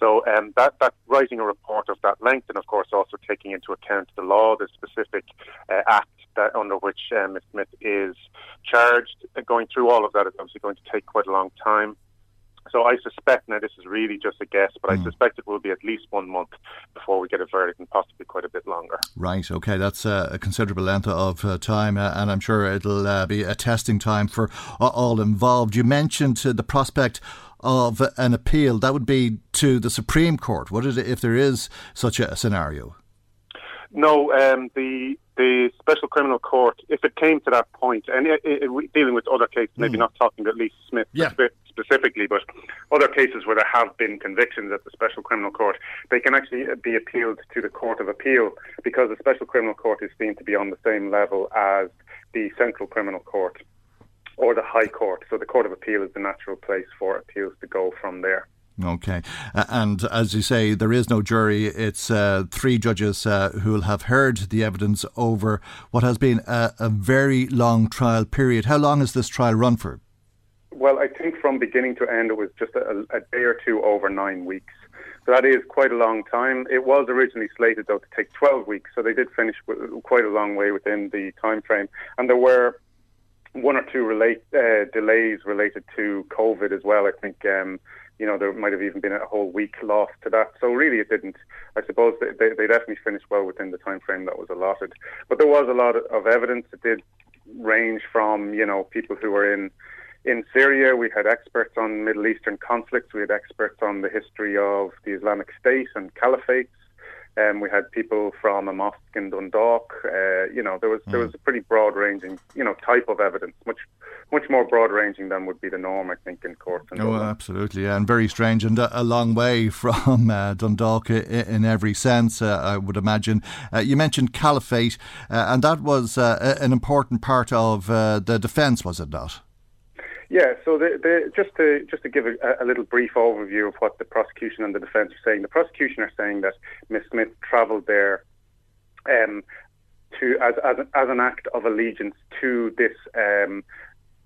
So um, that, that writing a report of that length and, of course, also taking into account the law, the specific uh, act that under which um, Miz Smith is charged, and going through all of that is obviously going to take quite a long time. So I suspect, now this is really just a guess, but mm. I suspect it will be at least one month before we get a verdict and possibly quite a bit longer. Right, okay, that's uh, a considerable length of uh, time uh, and I'm sure it'll uh, be a testing time for uh, all involved. You mentioned uh, the prospect of an appeal. That would be to the Supreme Court, would it, if there is such a scenario? No, um, the... The Special Criminal Court, if it came to that point, and it, it, it, dealing with other cases, maybe mm. not talking about Lisa Smith yeah. specifically, but other cases where there have been convictions at the Special Criminal Court, they can actually be appealed to the Court of Appeal because the Special Criminal Court is seen to be on the same level as the Central Criminal Court or the High Court. So the Court of Appeal is the natural place for appeals to go from there. Okay. Uh, and as you say, there is no jury. It's uh, three judges uh, who will have heard the evidence over what has been a, a very long trial period. How long has this trial run for? Well, I think from beginning to end, it was just a, a day or two over nine weeks. So that is quite a long time. It was originally slated, though, to take twelve weeks. So they did finish quite a long way within the time frame. And there were one or two relate, uh, delays related to COVID as well, I think. Um, You know, there might have even been a whole week lost to that. So really it didn't. I suppose they, they, they definitely finished well within the time frame that was allotted. But there was a lot of evidence. It did range from, you know, people who were in, in Syria. We had experts on Middle Eastern conflicts. We had experts on the history of the Islamic State and caliphates. Um, we had people from a mosque in Dundalk. Uh, you know, there was there was a pretty broad-ranging, you know, type of evidence, much much more broad-ranging than would be the norm, I think, in courts. Oh, Dundalk. Absolutely, yeah, and very strange, and a, a long way from uh, Dundalk in, in every sense, uh, I would imagine. Uh, you mentioned caliphate, uh, and that was uh, an important part of uh, the defence, was it not? Yeah, so the, the, just to just to give a, a little brief overview of what the prosecution and the defence are saying, the prosecution are saying that Miz Smith travelled there um, to as, as as an act of allegiance to this um,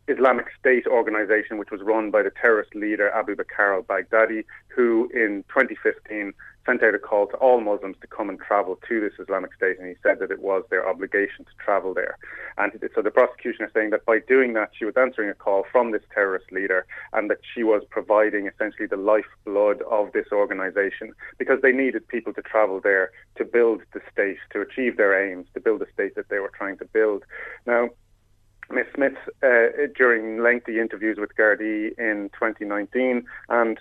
Islamic State organization, which was run by the terrorist leader Abu Bakr al-Baghdadi, who in twenty fifteen sent out a call to all Muslims to come and travel to this Islamic State, and he said that it was their obligation to travel there. And so the prosecution is saying that by doing that, she was answering a call from this terrorist leader, and that she was providing essentially the lifeblood of this organization, because they needed people to travel there to build the state, to achieve their aims, to build a state that they were trying to build. Now, Miz Smith, uh, during lengthy interviews with Gardaí in twenty nineteen and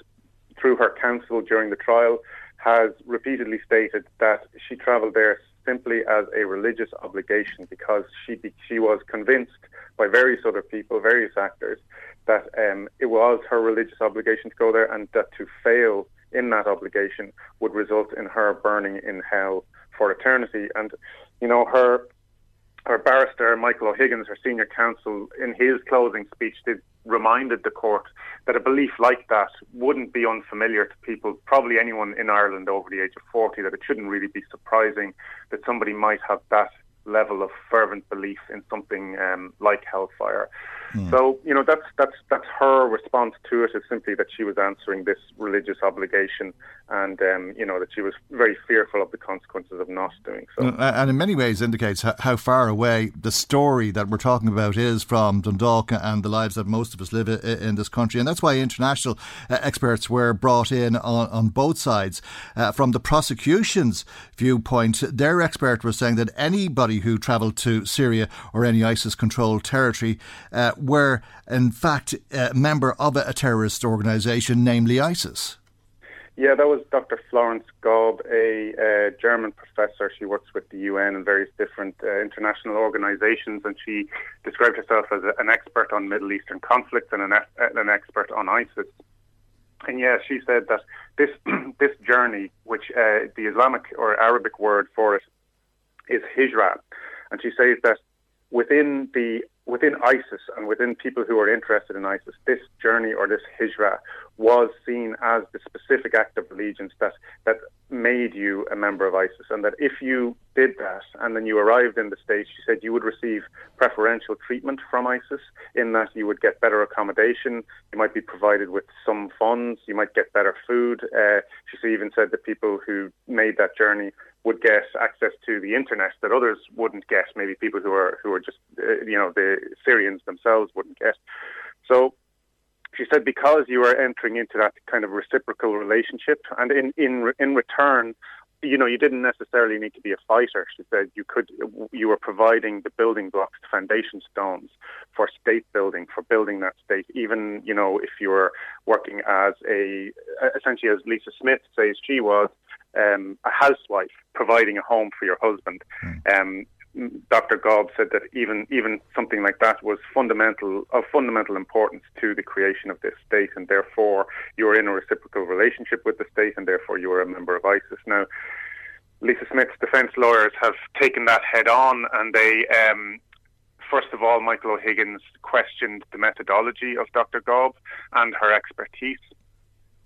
through her counsel during the trial, has repeatedly stated that she travelled there simply as a religious obligation, because she she was convinced by various other people, various actors, that um, it was her religious obligation to go there, and that to fail in that obligation would result in her burning in hell for eternity. And, you know, her... Her barrister, Michael O'Higgins, her senior counsel, in his closing speech did, reminded the court that a belief like that wouldn't be unfamiliar to people, probably anyone in Ireland over the age of forty, that it shouldn't really be surprising that somebody might have that level of fervent belief in something um, like hellfire. Mm. So, you know, that's, that's, that's her response to it, is simply that she was answering this religious obligation, and, um, you know, that she was very fearful of the consequences of not doing so. And in many ways indicates how far away the story that we're talking about is from Dundalk and the lives that most of us live in this country. And that's why international experts were brought in on, on both sides. Uh, from the prosecution's viewpoint, their expert was saying that anybody who travelled to Syria or any ISIS-controlled territory uh, were in fact a member of a terrorist organisation, namely ISIS. Yeah, that was Doctor Florence Gaub, a uh, German professor. She works with the U N and various different uh, international organisations, and she described herself as a, an expert on Middle Eastern conflicts and an, an expert on ISIS. And yeah, she said that this this journey, which uh, the Islamic or Arabic word for it is hijra, and she says that within the Within ISIS and within people who are interested in ISIS, this journey or this hijra was seen as the specific act of allegiance that, that made you a member of ISIS, and that if you did that and then you arrived in the States, she said you would receive preferential treatment from ISIS, in that you would get better accommodation, you might be provided with some funds, you might get better food. Uh, she even said that people who made that journey would get access to the internet that others wouldn't get. Maybe people who are who are just, uh, you know, the Syrians themselves wouldn't get. So she said, because you are entering into that kind of reciprocal relationship, and in in in return, you know, you didn't necessarily need to be a fighter. She said you could, you were providing the building blocks, the foundation stones for state building, for building that state. Even, you know, if you were working as a, essentially as Lisa Smith says she was, Um, a housewife providing a home for your husband. Um, Doctor Gaub said that even even something like that was fundamental of fundamental importance to the creation of this state, and therefore you were in a reciprocal relationship with the state, and therefore you were a member of ISIS. Now, Lisa Smith's defence lawyers have taken that head on, and they. Um, First of all, Michael O'Higgins questioned the methodology of Doctor Gaub and her expertise.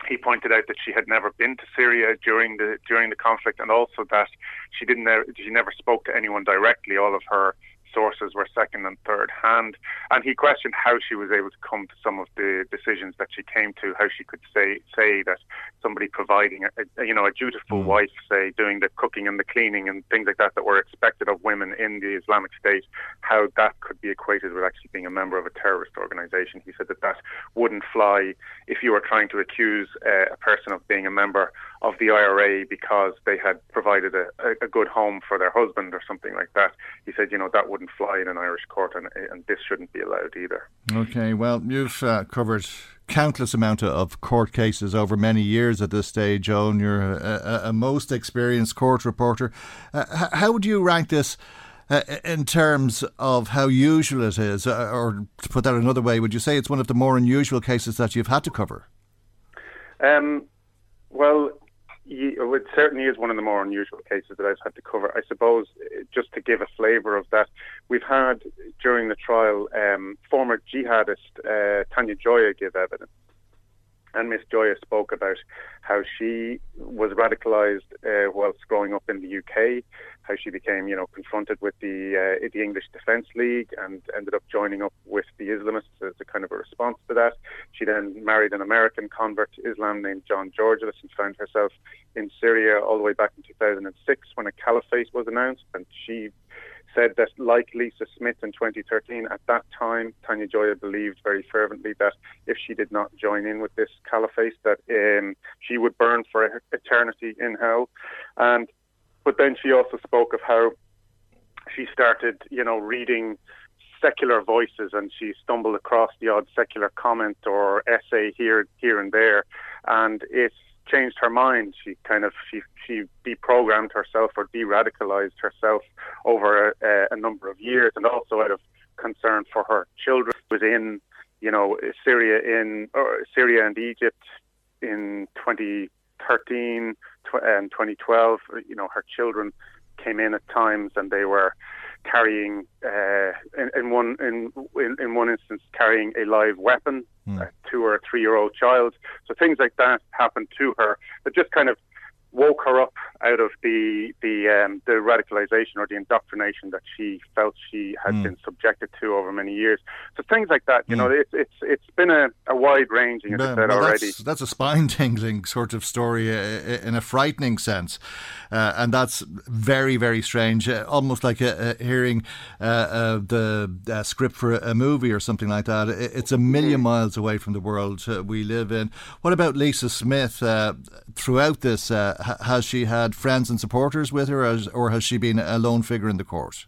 He pointed out that she had never been to Syria during the during the conflict, and also that she didn't she never spoke to anyone directly. All of her sources were second and third hand, and he questioned how she was able to come to some of the decisions that she came to, how she could say say that somebody providing a, you know, a dutiful mm. wife, say, doing the cooking and the cleaning and things like that that were expected of women in the Islamic State, how that could be equated with actually being a member of a terrorist organization. He said that that wouldn't fly if you were trying to accuse uh, a person of being a member of the I R A because they had provided a, a good home for their husband or something like that. He said, you know, that wouldn't fly in an Irish court, and, and this shouldn't be allowed either. Okay, well, you've uh, covered countless amount of court cases over many years at this stage, Owen. You're a, a, a most experienced court reporter. Uh, how would you rank this uh, in terms of how usual it is? Uh, or to put that another way, would you say it's one of the more unusual cases that you've had to cover? Um, well... It certainly is one of the more unusual cases that I've had to cover. I suppose, just to give a flavour of that, we've had, during the trial, um, former jihadist uh, Tanya Joya give evidence. and Miss Joya spoke about how she was radicalised uh, whilst growing up in the U K, how she became, you know, confronted with the uh, the English Defence League and ended up joining up with the Islamists as a kind of a response to that. She then married an American convert to Islam named John Georgelis and found herself in Syria all the way back in two thousand six when a caliphate was announced, and she said that, like Lisa Smith in twenty thirteen, at that time, Tanya Joya believed very fervently that if she did not join in with this caliphate, that um, she would burn for eternity in hell. And but then she also spoke of how she started, you know, reading secular voices, and she stumbled across the odd secular comment or essay here, here and there, and it's changed her mind. She kind of she she deprogrammed herself or de-radicalized herself over a, a number of years, and also out of concern for her children. She was in, you know, Syria in or Syria and Egypt in twenty thirteen and twenty twelve. You know, her children came in at times, and they were carrying uh, in, in one in, in in one instance carrying a live weapon, mm. a two or a three year old child. So things like that happened to her that just kind of woke her up out of the the um, the radicalization or the indoctrination that she felt she had mm. been subjected to over many years. So things like that, you mm. know, it's it's it's been a, a wide ranging, as but, I said already. That's, that's a spine tingling sort of story uh, in a frightening sense, uh, and that's very very strange. Uh, almost like a, a hearing uh, uh, the uh, script for a movie or something like that. It, it's a million mm. miles away from the world uh, we live in. What about Lisa Smith? Uh, throughout this. Uh, Has she had friends and supporters with her, or has, or has she been a lone figure in the court?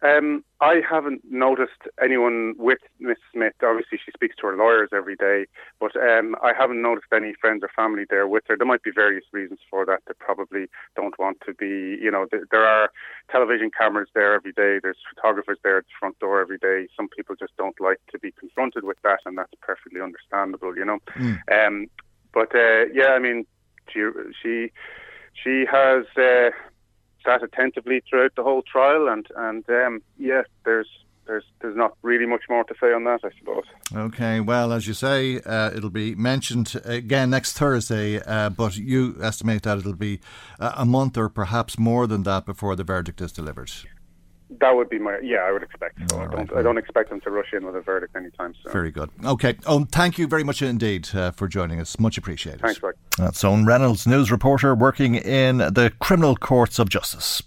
Um, I haven't noticed anyone with Miss Smith. Obviously, she speaks to her lawyers every day, but um, I haven't noticed any friends or family there with her. There might be various reasons for that. They probably don't want to be, you know, th- there are television cameras there every day. There's photographers there at the front door every day. Some people just don't like to be confronted with that, and that's perfectly understandable, you know. Mm. Um, but, uh, yeah, I mean, She she she has uh, sat attentively throughout the whole trial, and and um, yeah, there's there's there's not really much more to say on that, I suppose. Okay, well, as you say, uh, it'll be mentioned again next Thursday, uh, but you estimate that it'll be a month or perhaps more than that before the verdict is delivered. That would be my... Yeah, I would expect so. I don't, I don't expect them to rush in with a verdict anytime soon. Very good. OK. Owen, thank you very much indeed uh, for joining us. Much appreciated. Thanks, Mike. That's Owen Reynolds, news reporter working in the criminal courts of justice.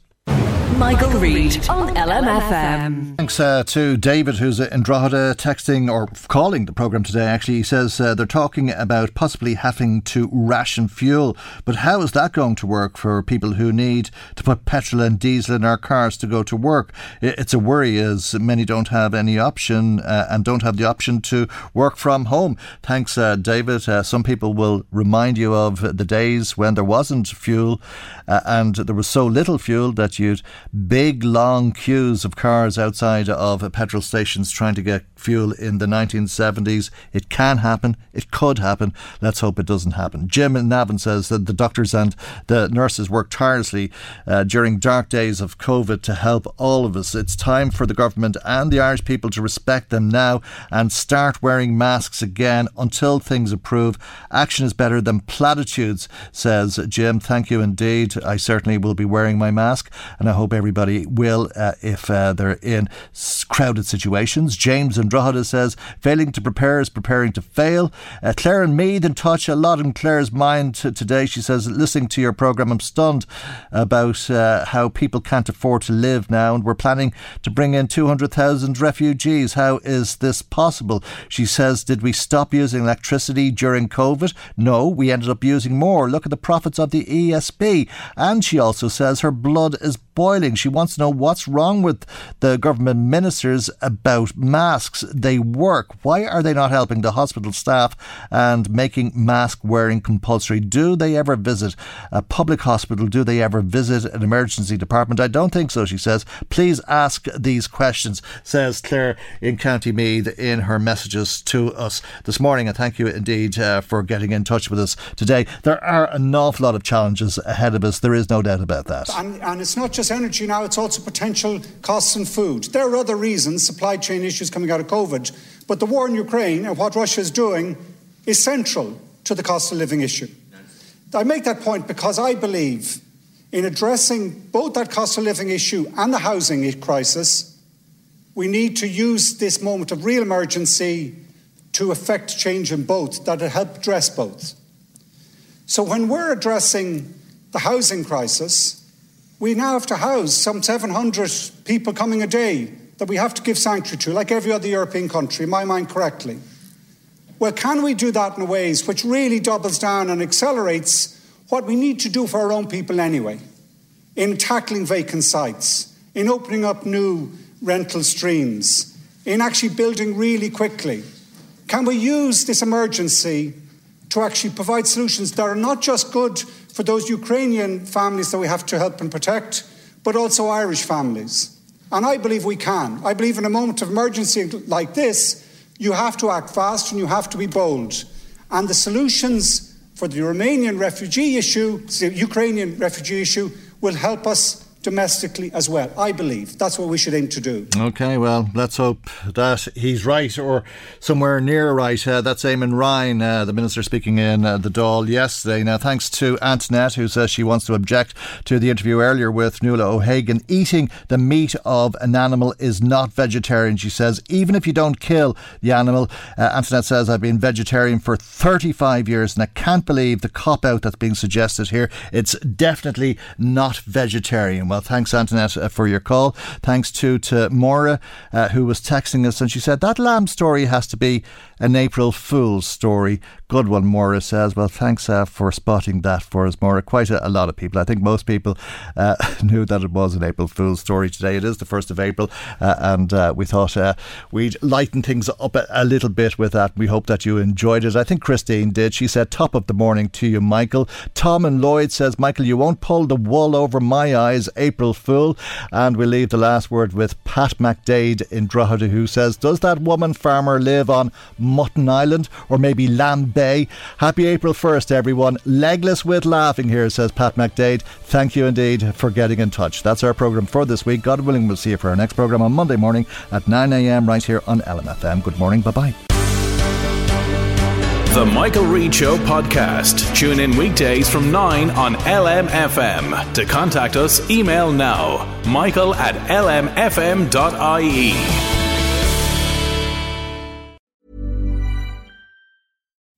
Michael, Michael Reid on L M F M. Thanks uh, to David, who's in Drogheda, texting or calling the programme today, actually. He says uh, they're talking about possibly having to ration fuel. But how is that going to work for people who need to put petrol and diesel in our cars to go to work? It's a worry, as many don't have any option uh, and don't have the option to work from home. Thanks, uh, David. Uh, some people will remind you of the days when there wasn't fuel uh, and there was so little fuel that you'd big long queues of cars outside of petrol stations trying to get fuel in the nineteen seventies. It can happen. It could happen. Let's hope it doesn't happen. Jim in Navan says that the doctors and the nurses worked tirelessly uh, during dark days of COVID to help all of us. It's time for the government and the Irish people to respect them now and start wearing masks again until things improve. Action is better than platitudes, says Jim. Thank you indeed. I certainly will be wearing my mask, and I hope everybody will uh, if uh, they're in crowded situations. James in Drogheda says, failing to prepare is preparing to fail. Uh, Claire and Mead in touch, a lot in Claire's mind t- today. She says, listening to your programme, I'm stunned about uh, how people can't afford to live now, and we're planning to bring in two hundred thousand refugees. How is this possible? She says, did we stop using electricity during COVID? No, we ended up using more. Look at the profits of the E S B. And she also says her blood is boiling. She wants to know what's wrong with the government ministers about masks. They work. Why are they not helping the hospital staff and making mask wearing compulsory? Do they ever visit a public hospital? Do they ever visit an emergency department? I don't think so, she says. Please ask these questions, says Claire in County Meath in her messages to us this morning. And thank you indeed uh, for getting in touch with us today. There are an awful lot of challenges ahead of us. There is no doubt about that. And, and it's not just energy now, it's also potential costs in food. There are other reasons, supply chain issues coming out of COVID, but the war in Ukraine and what Russia is doing is central to the cost of living issue. I make that point because I believe in addressing both that cost of living issue and the housing crisis, we need to use this moment of real emergency to effect change in both, that will help address both. So when we're addressing the housing crisis, we now have to house some seven hundred people coming a day that we have to give sanctuary to, like every other European country, in my mind correctly. Well, can we do that in ways which really doubles down and accelerates what we need to do for our own people anyway, in tackling vacant sites, in opening up new rental streams, in actually building really quickly? Can we use this emergency to actually provide solutions that are not just good for those Ukrainian families that we have to help and protect, but also Irish families? And I believe we can. I believe in a moment of emergency like this, you have to act fast and you have to be bold. And the solutions for the Romanian refugee issue, the Ukrainian refugee issue, will help us domestically as well. I believe that's what we should aim to do. OK, well, let's hope that he's right or somewhere near right. Uh, that's Eamon Ryan, uh, the Minister, speaking in uh, the Dáil yesterday. Now, thanks to Antoinette, who says she wants to object to the interview earlier with Nuala O'Hagan. Eating the meat of an animal is not vegetarian, she says, even if you don't kill the animal. Uh, Antoinette says, I've been vegetarian for thirty-five years and I can't believe the cop-out that's being suggested here. It's definitely not vegetarian. Well, thanks, Antoinette, uh, for your call. Thanks too to Maura, uh, who was texting us, and she said that lamb story has to be an April Fool's story. Good one, Maura says. Well, thanks uh, for spotting that for us, Maura. Quite a, a lot of people. I think most people uh, knew that it was an April Fool's story today. It is the first of April, uh, and uh, we thought uh, we'd lighten things up a, a little bit with that. We hope that you enjoyed it. I think Christine did. She said, top of the morning to you, Michael. Tom and Lloyd says, Michael, you won't pull the wool over my eyes, April Fool. And we leave the last word with Pat McDade in Drogheda, who says, does that woman farmer live on Mutton Island or maybe Lamb Bay? Happy April first, everyone. Legless with laughing here, says Pat McDade. Thank you indeed for getting in touch. That's our programme for this week. God willing, we'll see you for our next programme on Monday morning at nine a.m. right here on L M F M. Good morning. Bye-bye. The Michael Reid Show podcast. Tune in weekdays from nine on L M F M. To contact us, email now, michael at l m f m dot i e.